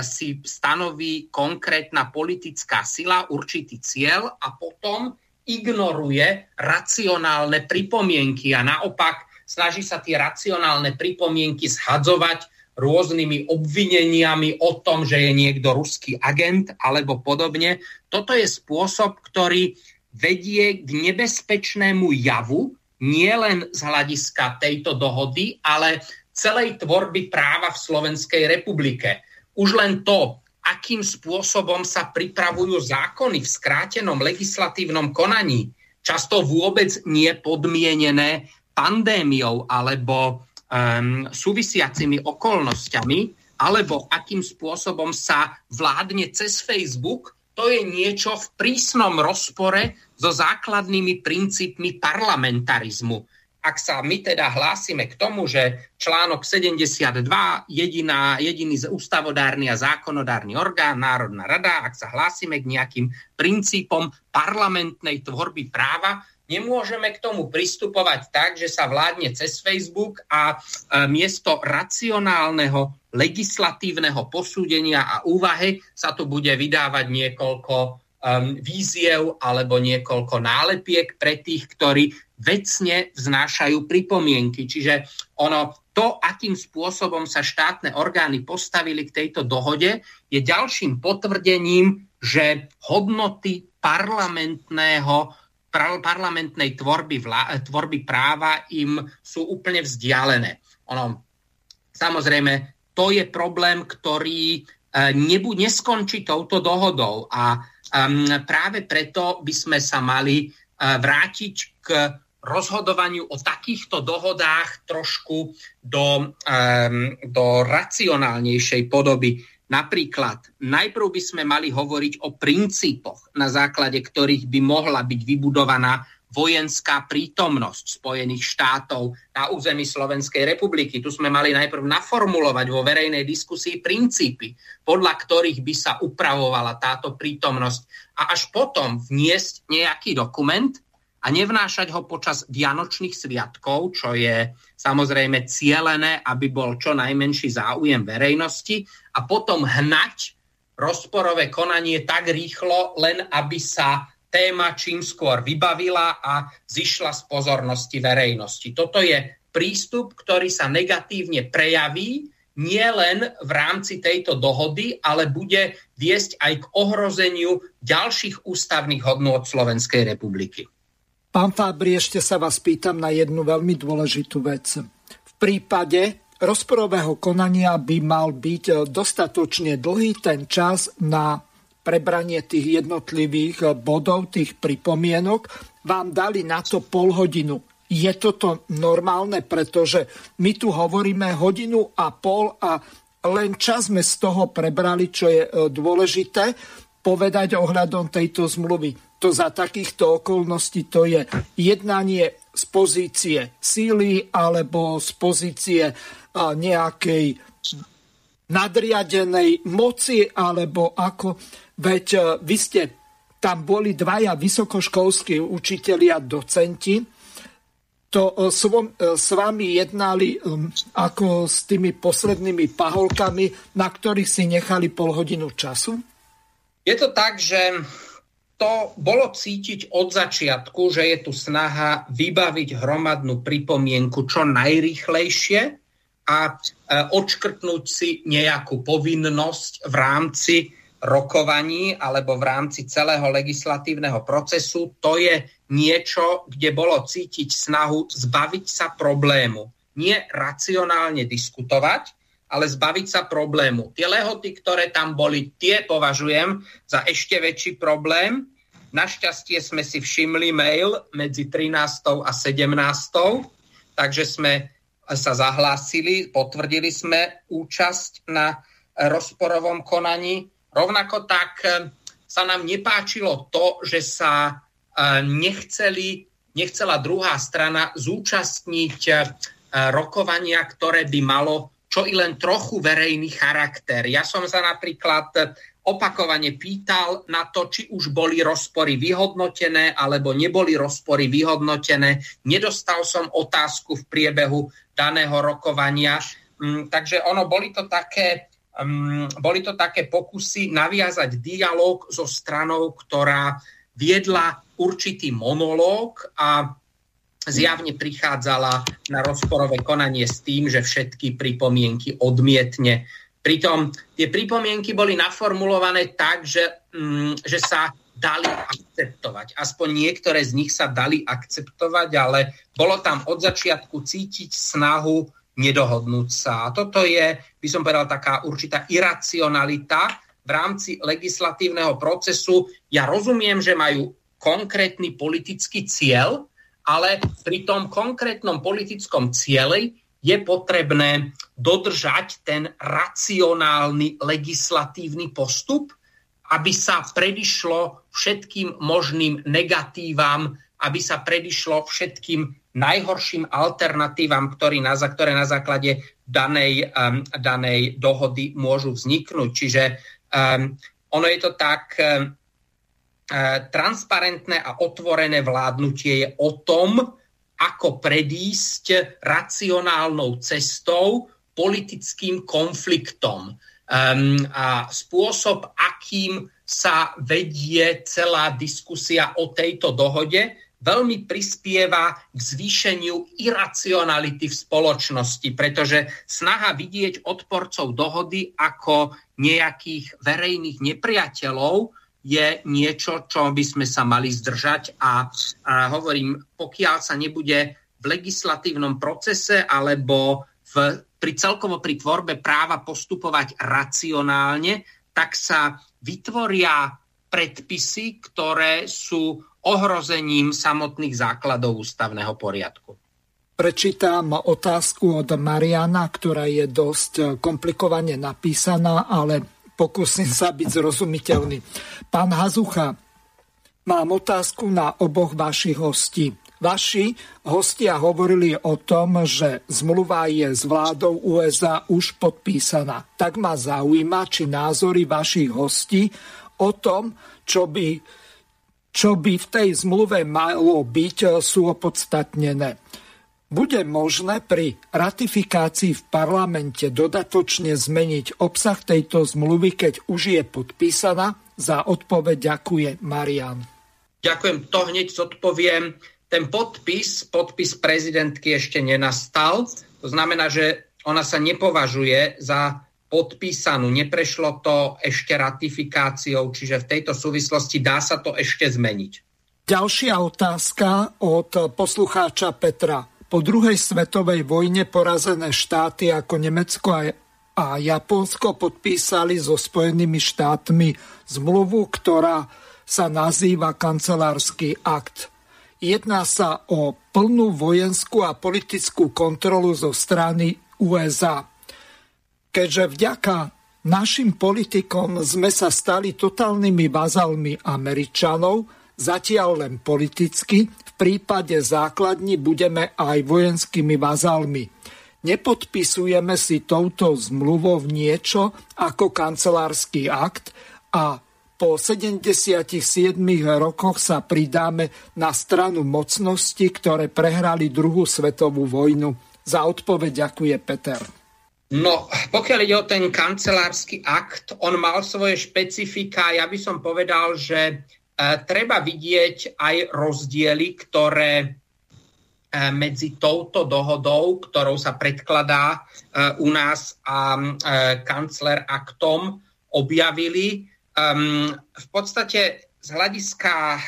si stanoví konkrétna politická sila určitý cieľ a potom ignoruje racionálne pripomienky a naopak snaží sa tie racionálne pripomienky zhadzovať rôznymi obvineniami o tom, že je niekto ruský agent alebo podobne. Toto je spôsob, ktorý vedie k nebezpečnému javu, nie len z hľadiska tejto dohody, ale celej tvorby práva v Slovenskej republike. Už len to, akým spôsobom sa pripravujú zákony v skrátenom legislatívnom konaní, často vôbec nie podmienené pandémiou alebo súvisiacimi okolnostiami, alebo akým spôsobom sa vládne cez Facebook, to je niečo v prísnom rozpore so základnými princípmi parlamentarizmu. Ak sa my teda hlásime k tomu, že článok 72, jediný ústavodárny a zákonodárny orgán, Národná rada, ak sa hlásime k nejakým princípom parlamentnej tvorby práva, nemôžeme k tomu pristupovať tak, že sa vládne cez Facebook a miesto racionálneho legislatívneho posúdenia a úvahy sa tu bude vydávať niekoľko víziev alebo niekoľko nálepiek pre tých, ktorí vecne vznášajú pripomienky. Čiže to, akým spôsobom sa štátne orgány postavili k tejto dohode, je ďalším potvrdením, že hodnoty parlamentnej tvorby práva im sú úplne vzdialené. Samozrejme, to je problém, ktorý neskončí touto dohodou a práve preto by sme sa mali vrátiť k rozhodovaniu o takýchto dohodách trošku do racionálnejšej podoby. Napríklad, najprv by sme mali hovoriť o princípoch, na základe ktorých by mohla byť vybudovaná vojenská prítomnosť Spojených štátov na území Slovenskej republiky. Tu sme mali najprv naformulovať vo verejnej diskusii princípy, podľa ktorých by sa upravovala táto prítomnosť a až potom vniesť nejaký dokument a nevnášať ho počas vianočných sviatkov, čo je samozrejme cielené, aby bol čo najmenší záujem verejnosti a potom hnať rozporové konanie tak rýchlo, len aby sa téma čím skôr vybavila a zišla z pozornosti verejnosti. Toto je prístup, ktorý sa negatívne prejaví nielen v rámci tejto dohody, ale bude viesť aj k ohrozeniu ďalších ústavných hodnôt Slovenskej republiky. Pán Fábry, ešte sa vás pýtam na jednu veľmi dôležitú vec. V prípade rozporového konania by mal byť dostatočne dlhý ten čas na prebranie tých jednotlivých bodov, tých pripomienok, vám dali na to pol hodinu. Je toto normálne, pretože my tu hovoríme hodinu a pol a len čas sme z toho prebrali, čo je dôležité povedať ohľadom tejto zmluvy. To za takýchto okolností to je jednanie z pozície síly alebo z pozície nejakej nadriadenej moci alebo ako. Veď vy ste tam boli dvaja vysokoškolskí učitelia, docenti, to s vami jednali ako s tými poslednými paholkami, na ktorých si nechali pol hodinu času? Je to tak, že to bolo cítiť od začiatku, že je tu snaha vybaviť hromadnú pripomienku čo najrýchlejšie a odškrtnúť si nejakú povinnosť v rámci rokovaní alebo v rámci celého legislatívneho procesu, to je niečo, kde bolo cítiť snahu zbaviť sa problému. Nie racionálne diskutovať, ale zbaviť sa problému. Tie lehoty, ktoré tam boli, tie považujem za ešte väčší problém. Našťastie sme si všimli mail medzi 13. a 17. Takže sme sa zahlásili, potvrdili sme účasť na rozporovom konaní. Rovnako tak sa nám nepáčilo to, že sa nechcela druhá strana zúčastniť rokovania, ktoré by malo čo i len trochu verejný charakter. Ja som sa napríklad opakovane pýtal na to, či už boli rozpory vyhodnotené alebo neboli rozpory vyhodnotené. Nedostal som otázku v priebehu daného rokovania. Takže ono, boli to také pokusy naviazať dialóg so stranou, ktorá viedla určitý monológ a zjavne prichádzala na rozporové konanie s tým, že všetky pripomienky odmietne. Pritom tie pripomienky boli naformulované tak, že sa dali akceptovať. Aspoň niektoré z nich sa dali akceptovať, ale bolo tam od začiatku cítiť snahu nedohodnúť sa. A toto je, by som povedal, taká určitá iracionalita v rámci legislatívneho procesu. Ja rozumiem, že majú konkrétny politický cieľ, ale pri tom konkrétnom politickom cieli je potrebné dodržať ten racionálny legislatívny postup, aby sa predišlo všetkým možným negatívam, aby sa predišlo všetkým najhorším alternatívam, ktoré na základe danej dohody môžu vzniknúť. Čiže ono je to tak, transparentné a otvorené vládnutie je o tom, ako predísť racionálnou cestou politickým konfliktom. A spôsob, akým sa vedie celá diskusia o tejto dohode, veľmi prispieva k zvýšeniu iracionality v spoločnosti, pretože snaha vidieť odporcov dohody ako nejakých verejných nepriateľov je niečo, čo by sme sa mali zdržať a hovorím, pokiaľ sa nebude v legislatívnom procese alebo pri tvorbe práva postupovať racionálne, tak sa vytvoria predpisy, ktoré sú ohrozením samotných základov ústavného poriadku. Prečítam otázku od Mariana, ktorá je dosť komplikovane napísaná, ale pokúsim sa byť zrozumiteľný. Pán Hazucha, mám otázku na oboch vašich hostí. Vaši hostia hovorili o tom, že zmluva je s vládou USA už podpísaná. Tak ma zaujíma, či názory vašich hostí o tom, čo by v tej zmluve malo byť, sú opodstatnené. Bude možné pri ratifikácii v parlamente dodatočne zmeniť obsah tejto zmluvy, keď už je podpísaná? Za odpoveď ďakuje Marian. Ďakujem, to hneď zodpoviem. Ten podpis prezidentky ešte nenastal. To znamená, že ona sa nepovažuje za podpísanú. Neprešlo to ešte ratifikáciou, čiže v tejto súvislosti dá sa to ešte zmeniť. Ďalšia otázka od poslucháča Petra. Po druhej svetovej vojne porazené štáty ako Nemecko a Japonsko podpísali so Spojenými štátmi zmluvu, ktorá sa nazýva kancelársky akt. Jedná sa o plnú vojenskú a politickú kontrolu zo strany USA. Keďže vďaka našim politikom sme sa stali totálnymi vazalmi Američanov, zatiaľ len politicky, v prípade základní budeme aj vojenskými vazalmi. Nepodpisujeme si touto zmluvou niečo ako kancelársky akt a po 77 rokoch sa pridáme na stranu mocnosti, ktoré prehrali druhú svetovú vojnu. Za odpoveď ďakuje Peter. No, pokiaľ ide o ten kancelársky akt, on mal svoje špecifika. Ja by som povedal, že treba vidieť aj rozdiely, ktoré medzi touto dohodou, ktorou sa predkladá u nás a kancler aktom objavili. V podstate z hľadiska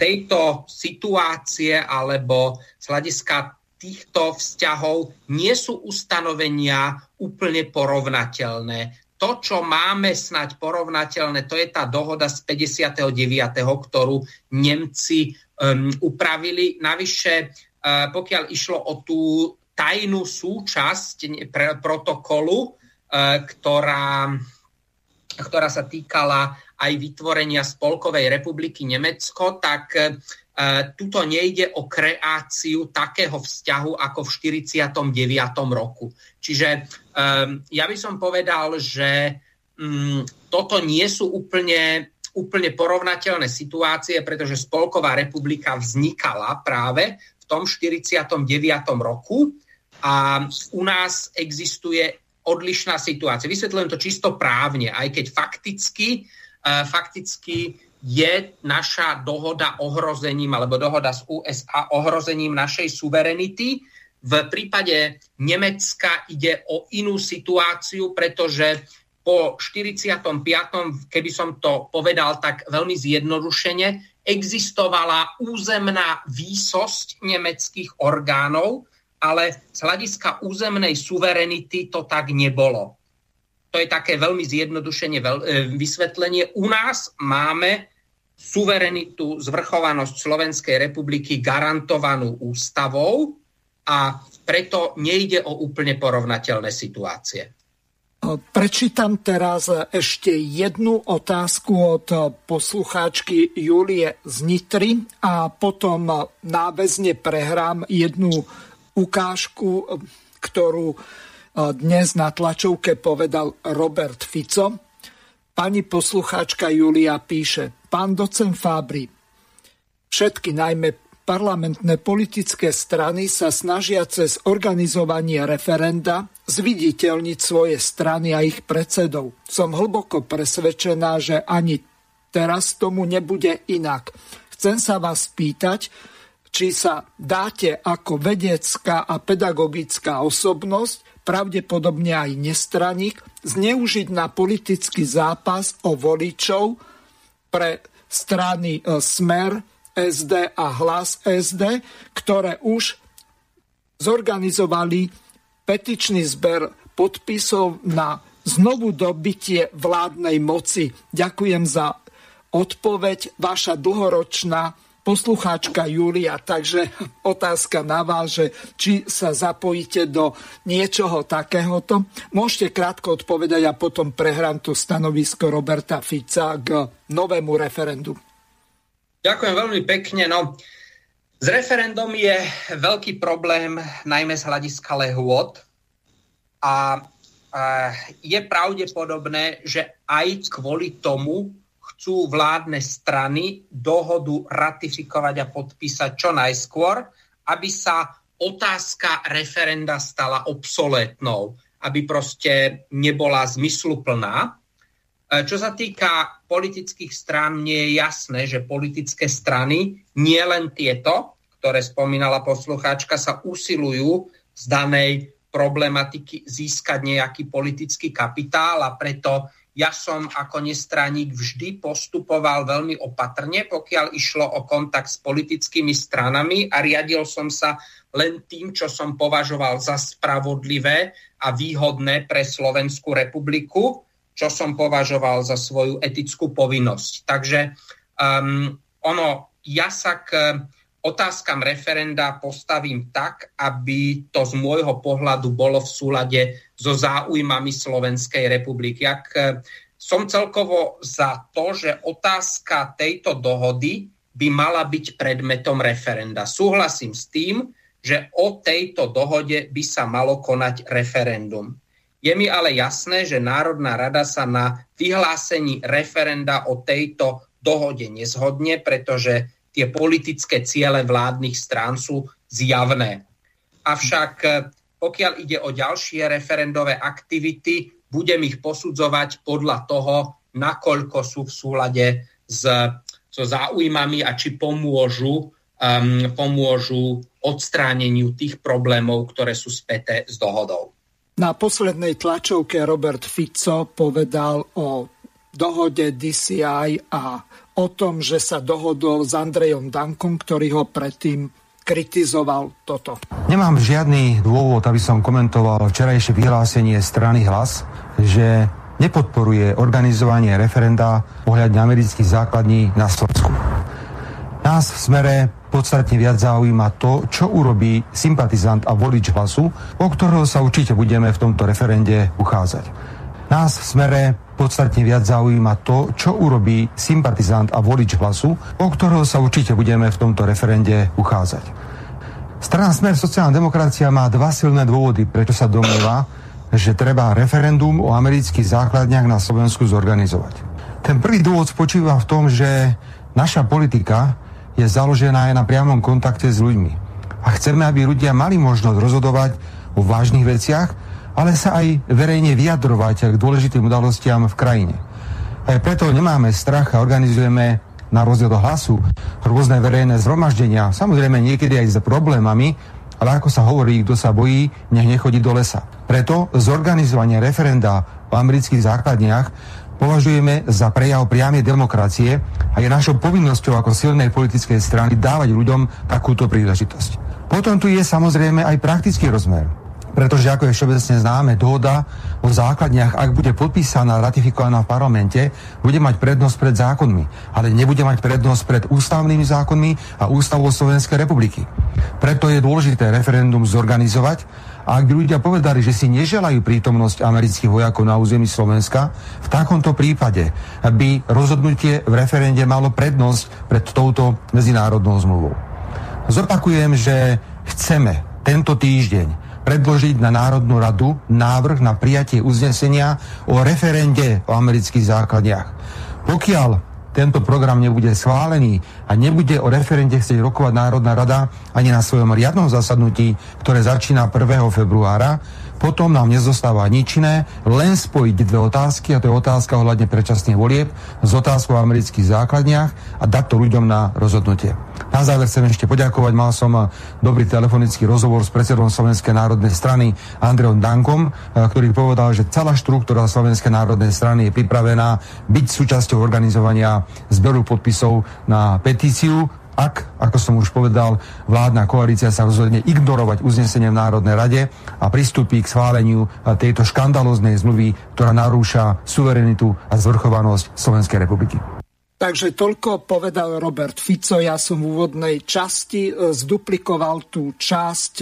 tejto situácie alebo z hľadiska týchto vzťahov nie sú ustanovenia úplne porovnateľné. To, čo máme snáď porovnateľné, to je tá dohoda z 59., ktorú Nemci upravili. Navyše, pokiaľ išlo o tú tajnú súčasť protokolu, ktorá sa týkala aj vytvorenia Spolkovej republiky Nemecko, tak tuto nejde o kreáciu takého vzťahu ako v 49. roku. Čiže ja by som povedal, že toto nie sú úplne porovnateľné situácie, pretože Spolková republika vznikala práve v tom 49. roku a u nás existuje odlišná situácia. Vysvetľujem to čisto právne, aj keď fakticky je naša dohoda ohrozením, alebo dohoda s USA ohrozením našej suverenity. V prípade Nemecka ide o inú situáciu, pretože po 45., keby som to povedal tak veľmi zjednodušene, existovala územná výsosť nemeckých orgánov, ale z hľadiska územnej suverenity to tak nebolo. To je také veľmi zjednodušenie vysvetlenie. U nás máme suverenitu, zvrchovanosť Slovenskej republiky garantovanú ústavou a preto nejde o úplne porovnateľné situácie. Prečítam teraz ešte jednu otázku od poslucháčky Julie z Nitry a potom náväzne prehrám jednu ukážku, ktorú dnes na tlačovke povedal Robert Fico. Pani poslucháčka Julia píše: Pán docent Fábry, všetky najmä parlamentné politické strany sa snažia cez organizovanie referenda zviditeľniť svoje strany a ich predsedov. Som hlboko presvedčená, že ani teraz tomu nebude inak. Chcem sa vás pýtať, či sa dáte ako vedecká a pedagogická osobnosť, pravdepodobne aj nestraník, zneužiť na politický zápas o voličov pre strany Smer SD a Hlas SD, ktoré už zorganizovali petičný zber podpisov na znovu dobytie vládnej moci. Ďakujem za odpoveď, vaša dlhoročná poslucháčka Júlia. Takže otázka na vás, že či sa zapojíte do niečoho takéhoto. Môžete krátko odpovedať a potom prehrám to stanovisko Roberta Fica k novému referendu. Ďakujem veľmi pekne. No, s referendom je veľký problém najmä z hľadiska lehôd a je pravdepodobné, že aj kvôli tomu chcú vládne strany dohodu ratifikovať a podpísať čo najskôr, aby sa otázka referenda stala obsolétnou, aby proste nebola zmysluplná. Čo sa týka politických strán, nie je jasné, že politické strany, nie len tieto, ktoré spomínala poslucháčka, sa usilujú z danej problematiky získať nejaký politický kapitál a preto ja som ako nestraník vždy postupoval veľmi opatrne, pokiaľ išlo o kontakt s politickými stranami a riadil som sa len tým, čo som považoval za spravodlivé a výhodné pre Slovenskú republiku, čo som považoval za svoju etickú povinnosť. Takže ja sa k otázkam referenda postavím tak, aby to z môjho pohľadu bolo v súlade so záujmami Slovenskej republiky. Ak som celkovo za to, že otázka tejto dohody by mala byť predmetom referenda. Súhlasím s tým, že o tejto dohode by sa malo konať referendum. Je mi ale jasné, že Národná rada sa na vyhlásení referenda o tejto dohode nezhodne, pretože tie politické ciele vládnych strán sú zjavné. Avšak pokiaľ ide o ďalšie referendové aktivity, budem ich posudzovať podľa toho, nakoľko sú v súlade so záujmami a či pomôžu odstráneniu tých problémov, ktoré sú späté s dohodou. Na poslednej tlačovke Robert Fico povedal o dohode DCI a o tom, že sa dohodol s Andrejom Dankom, ktorý ho predtým kritizoval toto. Nemám žiadny dôvod, aby som komentoval včerajšie vyhlásenie strany Hlas, že nepodporuje organizovanie referenda ohľadne amerických základní na Slovensku. Nás v Smere podstatne viac zaujíma to, čo urobí sympatizant a volič Hlasu, o ktorého sa určite budeme v tomto referende uchádzať. Nás v Smere podstatne viac zaujíma to, čo urobí sympatizant a volič Hlasu, o ktorého sa určite budeme v tomto referende uchádzať. Strana Smer sociálna demokracia má dva silné dôvody, prečo sa domnieva, že treba referendum o amerických základniach na Slovensku zorganizovať. Ten prvý dôvod spočíva v tom, že naša politika je založená aj na priamom kontakte s ľuďmi. A chceme, aby ľudia mali možnosť rozhodovať o vážnych veciach, ale sa aj verejne vyjadrovať k dôležitým udalostiam v krajine. Aj preto nemáme strach a organizujeme na rozdiel od Hlasu rôzne verejné zhromaždenia, samozrejme niekedy aj s problémami, ale ako sa hovorí, kto sa bojí, nech nechodí do lesa. Preto zorganizovanie referenda o amerických základniach považujeme za prejav priamej demokracie a je našou povinnosťou ako silnej politickej strany dávať ľuďom takúto príležitosť. Potom tu je samozrejme aj praktický rozmer. Pretože, ako je všeobecne známe, dohoda o základniach, ak bude podpísaná, ratifikovaná v parlamente, bude mať prednosť pred zákonmi, ale nebude mať prednosť pred ústavnými zákonmi a ústavou Slovenskej republiky. Preto je dôležité referendum zorganizovať a ak by ľudia povedali, že si neželajú prítomnosť amerických vojakov na území Slovenska, v takomto prípade by rozhodnutie v referende malo prednosť pred touto medzinárodnou zmluvou. Zopakujem, že chceme tento týždeň predložiť na Národnú radu návrh na prijatie uznesenia o referende o amerických základniach. Pokiaľ tento program nebude schválený a nebude o referende chcieť rokovať Národná rada ani na svojom riadnom zasadnutí, ktoré začína 1. februára, potom nám nezostáva nič iné, len spojiť dve otázky, a to je otázka ohľadne predčasných volieb s otázkou o amerických základniach a dať to ľuďom na rozhodnutie. Na záver chcem ešte poďakovať. Mal som dobrý telefonický rozhovor s predsedom Slovenskej národnej strany Andrejom Dankom, ktorý povedal, že celá štruktúra Slovenskej národnej strany je pripravená byť súčasťou organizovania zberu podpisov na petíciu, ak, ako som už povedal, vládna koalícia sa rozhodne ignorovať uznesenie v Národnej rade a pristúpi k schváleniu tejto škandalóznej zmluvy, ktorá narúša suverenitu a zvrchovanosť Slovenskej republiky. Takže toľko povedal Robert Fico. Ja som v úvodnej časti zduplikoval tú časť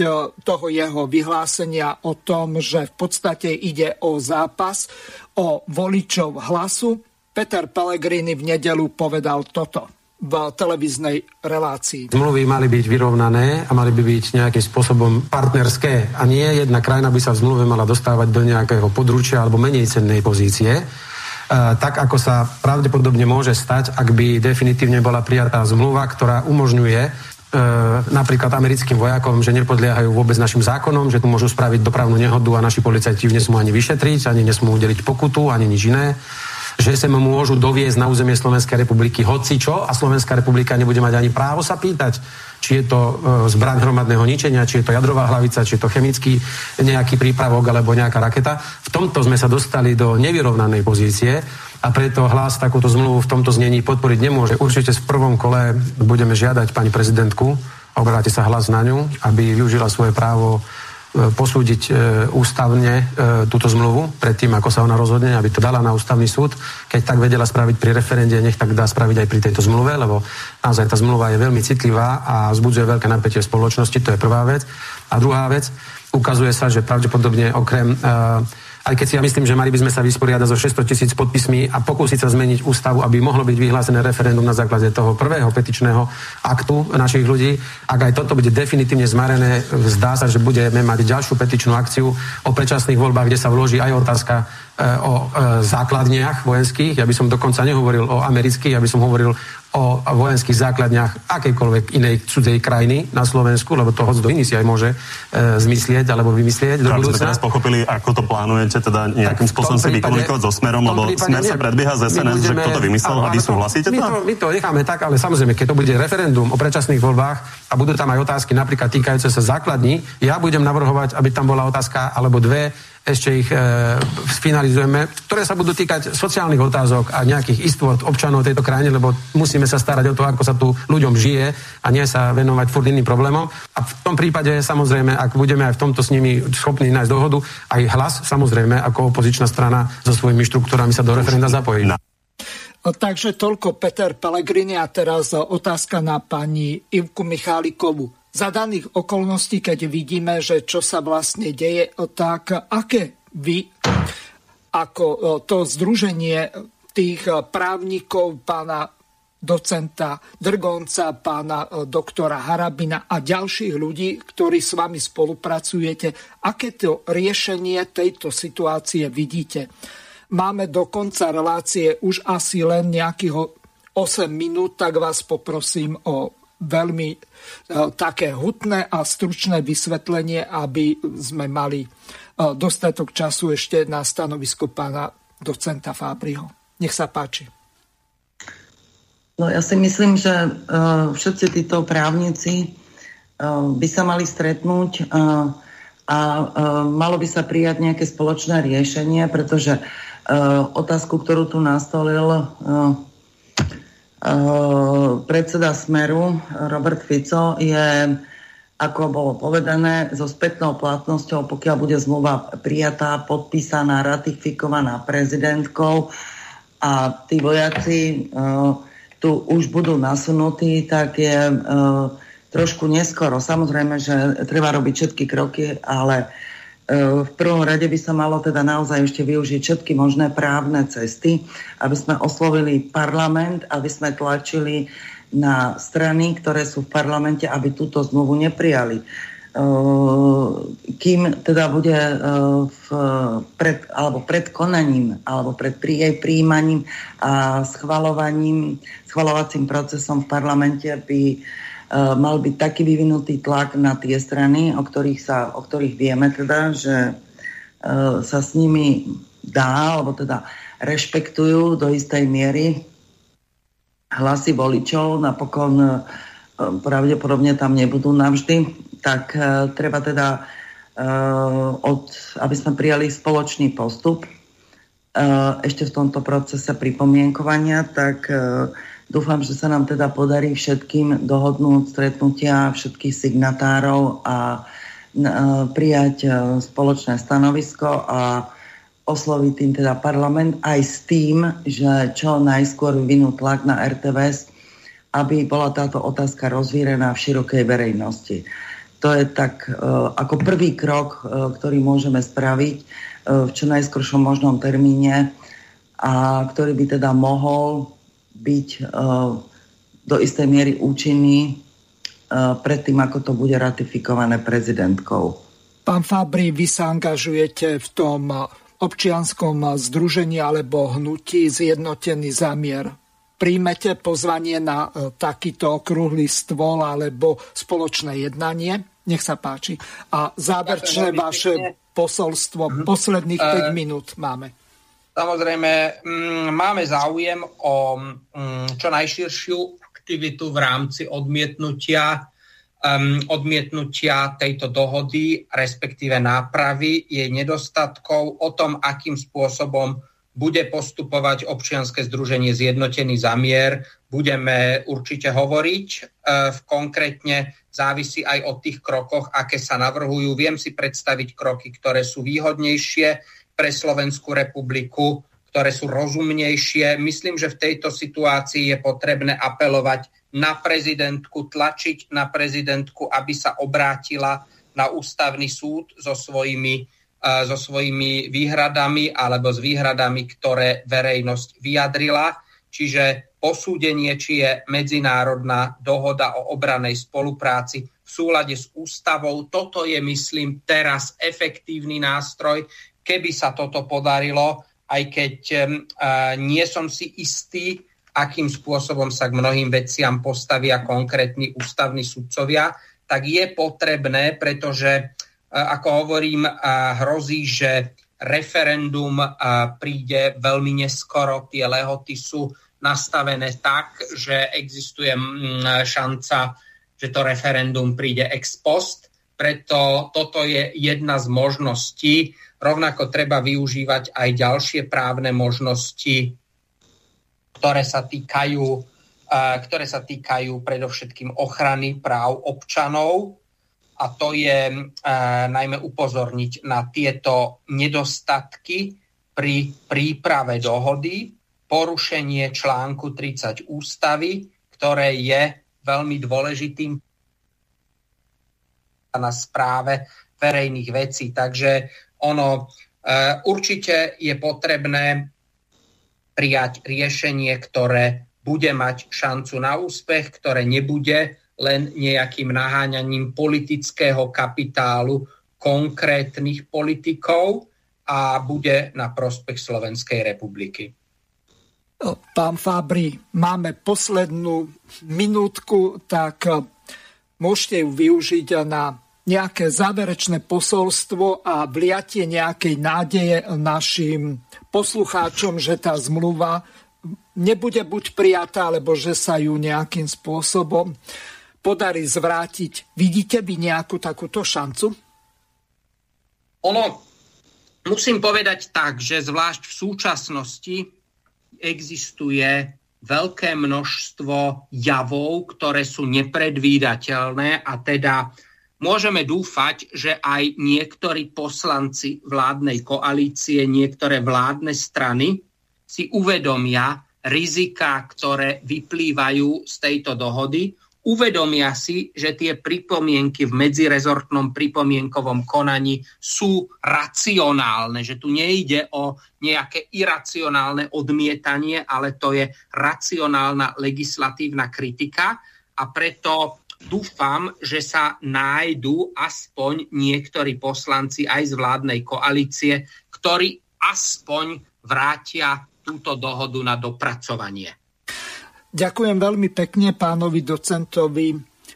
toho jeho vyhlásenia o tom, že v podstate ide o zápas o voličov Hlasu. Peter Pellegrini v nedeľu povedal toto v televíznej relácii. Zmluvy mali byť vyrovnané a mali by byť nejakým spôsobom partnerské a nie jedna krajina by sa v zmluve mala dostávať do nejakého područia alebo menej cennej pozície, tak ako sa pravdepodobne môže stať, ak by definitívne bola prijatá zmluva, ktorá umožňuje napríklad americkým vojakom, že nepodliehajú vôbec našim zákonom, že tu môžu spraviť dopravnú nehodu a naši policajti nesmú ani vyšetriť, ani nesmú udeliť pokutu, ani nič iné, že sa môžu doviezť na územie Slovenskej republiky hocičo a Slovenská republika nebude mať ani právo sa pýtať, či je to zbraň hromadného ničenia, či je to jadrová hlavica, či je to chemický nejaký prípravok alebo nejaká raketa. V tomto sme sa dostali do nevyrovnanej pozície a preto Hlas takúto zmluvu v tomto znení podporiť nemôže. Určite v prvom kole budeme žiadať pani prezidentku, obráti sa Hlas na ňu, aby využila svoje právo posúdiť ústavne túto zmluvu predtým, ako sa ona rozhodne, aby to dala na ústavný súd. Keď tak vedela spraviť pri referende, nech tak dá spraviť aj pri tejto zmluve, lebo naozaj tá zmluva je veľmi citlivá a vzbudzuje veľké napätie v spoločnosti, to je prvá vec. A druhá vec, ukazuje sa, že pravdepodobne okrem, aj keď si ja myslím, že mali by sme sa vysporiadať so 600 000 podpismi a pokúsiť sa zmeniť ústavu, aby mohlo byť vyhlásené referendum na základe toho prvého petičného aktu našich ľudí. Ak aj toto bude definitívne zmarené, zdá sa, že budeme mať ďalšiu petičnú akciu o predčasných voľbách, kde sa vloží aj otázka o základniach vojenských. Ja by som dokonca nehovoril o amerických, ja by som hovoril o vojenských základniach akejkoľvek inej cudzej krajiny na Slovensku, lebo to hoc do iný si aj môže zmyslieť alebo vymyslieť do budúcna. Aby sme teraz pochopili, ako to plánujete, teda nejakým spôsobom sa vykomunikovať so Smerom, lebo Smer sa predbieha z SNS, že kto to vymyslel a vy súhlasíte to? My to necháme tak, ale samozrejme, keď to bude referendum o predčasných voľbách a budú tam aj otázky napríklad týkajúce sa základní, ja budem navrhovať, aby tam bola otázka alebo dve, ešte ich finalizujeme, ktoré sa budú týkať sociálnych otázok a nejakých istôt občanov tejto krajiny, lebo musíme sa starať o to, ako sa tu ľuďom žije a nie sa venovať furt iným problémom. A v tom prípade, samozrejme, ak budeme aj v tomto s nimi schopní nájsť dohodu, aj Hlas, samozrejme, ako opozičná strana so svojimi štruktúrami sa do referenda zapojí. Takže toľko Peter Pellegrini a teraz otázka na pani Ivku Michalikovú. Za daných okolností, keď vidíme, že čo sa vlastne deje, tak aké vy ako to združenie tých právnikov pána docenta Drgonca, pána doktora Harabina a ďalších ľudí, ktorí s vami spolupracujete. Aké to riešenie tejto situácie vidíte? Máme do konca relácie už asi len nejakých 8 minút, tak vás poprosím o veľmi také hutné a stručné vysvetlenie, aby sme mali dostatok času ešte na stanovisko pána docenta Fábryho. Nech sa páči. No, ja si myslím, že všetci títo právnici by sa mali stretnúť a malo by sa prijať nejaké spoločné riešenie, pretože otázku, ktorú tu nastolil predseda Smeru Robert Fico, je, ako bolo povedané, so spätnou platnosťou, pokiaľ bude zmluva prijatá, podpísaná, ratifikovaná prezidentkou a tí vojaci tu už budú nasunutí, tak je trošku neskoro. Samozrejme, že treba robiť všetky kroky, ale v prvom rade by sa malo teda naozaj ešte využiť všetky možné právne cesty, aby sme oslovili parlament, aby sme tlačili na strany, ktoré sú v parlamente, aby túto zmluvu neprijali. Kým teda bude pred konaním alebo pred jej prijímaním a schvaľovacím procesom v parlamente by mal byť taký vyvinutý tlak na tie strany, o ktorých vieme teda, že sa s nimi dá, alebo teda rešpektujú do istej miery hlasy voličov. Napokon pravdepodobne tam nebudú navždy, tak treba teda, aby sme prijali spoločný postup ešte v tomto procese pripomienkovania, tak dúfam, že sa nám teda podarí všetkým dohodnúť stretnutia všetkých signatárov a prijať spoločné stanovisko a osloviť tým teda parlament aj s tým, že čo najskôr vyvinú tlak na RTVS, aby bola táto otázka rozvírená v širokej verejnosti. To je tak ako prvý krok, ktorý môžeme spraviť v čo najskoršom možnom termíne a ktorý by teda mohol byť do istej miery účinný predtým, ako to bude ratifikované prezidentkou. Pán Fábry, vy sa angažujete v tom občianskom združení alebo hnutí Zjednotený zamier. Príjmete pozvanie na takýto okrúhly stôl alebo spoločné jednanie? Nech sa páči. A záverečné vaše posolstvo. Posledných 5 minút máme. Samozrejme, máme záujem o čo najširšiu aktivitu v rámci odmietnutia tejto dohody, respektíve nápravy jej nedostatkov, o tom, akým spôsobom bude postupovať občianske združenie Zjednotený zamier, budeme určite hovoriť. Konkrétne závisí aj od tých krokoch, aké sa navrhujú. Viem si predstaviť kroky, ktoré sú výhodnejšie pre Slovenskú republiku, ktoré sú rozumnejšie. Myslím, že v tejto situácii je potrebné apelovať na prezidentku, tlačiť na prezidentku, aby sa obrátila na ústavný súd so svojimi výhradami alebo s výhradami, ktoré verejnosť vyjadrila. Čiže posúdenie, či je medzinárodná dohoda o obranej spolupráci v súlade s ústavou. Toto je, myslím, teraz efektívny nástroj, keby sa toto podarilo, aj keď nie som si istý, akým spôsobom sa k mnohým veciam postavia konkrétni ústavní sudcovia, tak je potrebné, pretože ako hovorím, hrozí, že referendum príde veľmi neskoro. Tie lehoty sú nastavené tak, že existuje šanca, že to referendum príde ex post. Preto toto je jedna z možností. Rovnako treba využívať aj ďalšie právne možnosti, ktoré sa týkajú predovšetkým ochrany práv občanov. A to je najmä upozorniť na tieto nedostatky pri príprave dohody, porušenie článku 30 ústavy, ktoré je veľmi dôležitým na správe verejných vecí. Takže ono Určite je potrebné prijať riešenie, ktoré bude mať šancu na úspech, ktoré nebude len nejakým naháňaním politického kapitálu konkrétnych politikov a bude na prospech Slovenskej republiky. Pán Fábry, máme poslednú minútku, tak môžete ju využiť na nejaké záverečné posolstvo a vliatie nejakej nádeje našim poslucháčom, že tá zmluva nebude buď prijatá, alebo že sa ju nejakým spôsobom podarí zvrátiť. Vidíte vy nejakú takúto šancu? Ono, musím povedať tak, že zvlášť v súčasnosti existuje veľké množstvo javov, ktoré sú nepredvídateľné a teda môžeme dúfať, že aj niektorí poslanci vládnej koalície, niektoré vládne strany si uvedomia riziká, ktoré vyplývajú z tejto dohody, uvedomia si, že tie pripomienky v medzirezortnom pripomienkovom konaní sú racionálne, že tu nejde o nejaké iracionálne odmietanie, ale to je racionálna legislatívna kritika a preto dúfam, že sa nájdú aspoň niektorí poslanci aj z vládnej koalície, ktorí aspoň vrátia túto dohodu na dopracovanie. Ďakujem veľmi pekne pánovi docentovi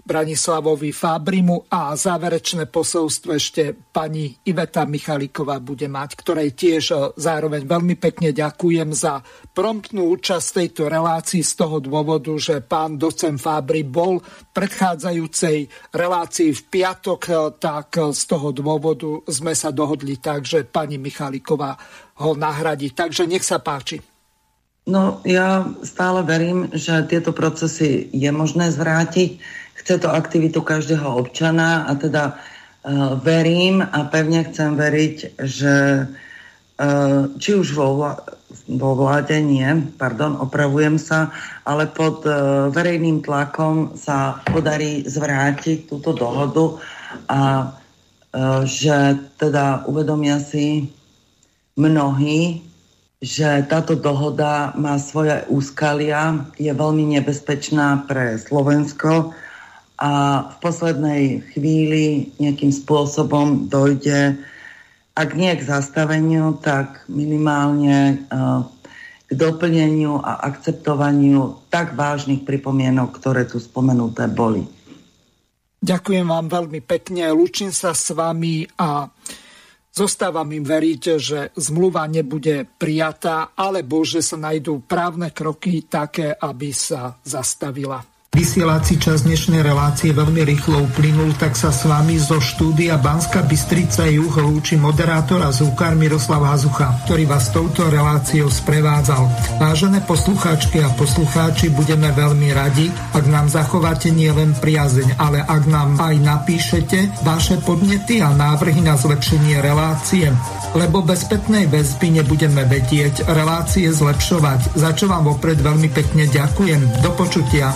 Branislavovi Fábrimu a záverečné posolstvo ešte pani Iveta Michaliková bude mať, ktorej tiež zároveň veľmi pekne ďakujem za promptnú účasť tejto relácii z toho dôvodu, že pán docent Fábry bol v predchádzajúcej relácii v piatok, tak z toho dôvodu sme sa dohodli tak, že pani Michaliková ho nahradí. Takže nech sa páči. No ja stále verím, že tieto procesy je možné zvrátiť. Chce to aktivitu každého občana a teda verím a pevne chcem veriť, že či už vo vláde nie, pardon, opravujem sa, ale pod verejným tlakom sa podarí zvrátiť túto dohodu a že teda uvedomia si mnohí, že táto dohoda má svoje úskalia, je veľmi nebezpečná pre Slovensko a v poslednej chvíli nejakým spôsobom dojde, ak nie k zastaveniu, tak minimálne k doplneniu a akceptovaniu tak vážnych pripomienok, ktoré tu spomenuté boli. Ďakujem vám veľmi pekne, lúčim sa s vami a zostávam im veriť, že zmluva nebude prijatá, alebo že sa nájdú právne kroky také, aby sa zastavila. Vysielací čas dnešnej relácie veľmi rýchlo uplynul, tak sa s vami zo štúdia Banská Bystrica Juh lúči moderátor a zvukár Miroslav Hazucha, ktorý vás touto reláciou sprevádzal. Vážené poslucháčky a poslucháči, budeme veľmi radi, ak nám zachováte nielen priazeň, ale ak nám aj napíšete vaše podnety a návrhy na zlepšenie relácie, lebo bez spätnej väzby nebudeme vedieť relácie zlepšovať, za čo vám vopred veľmi pekne ďakujem. Do počutia.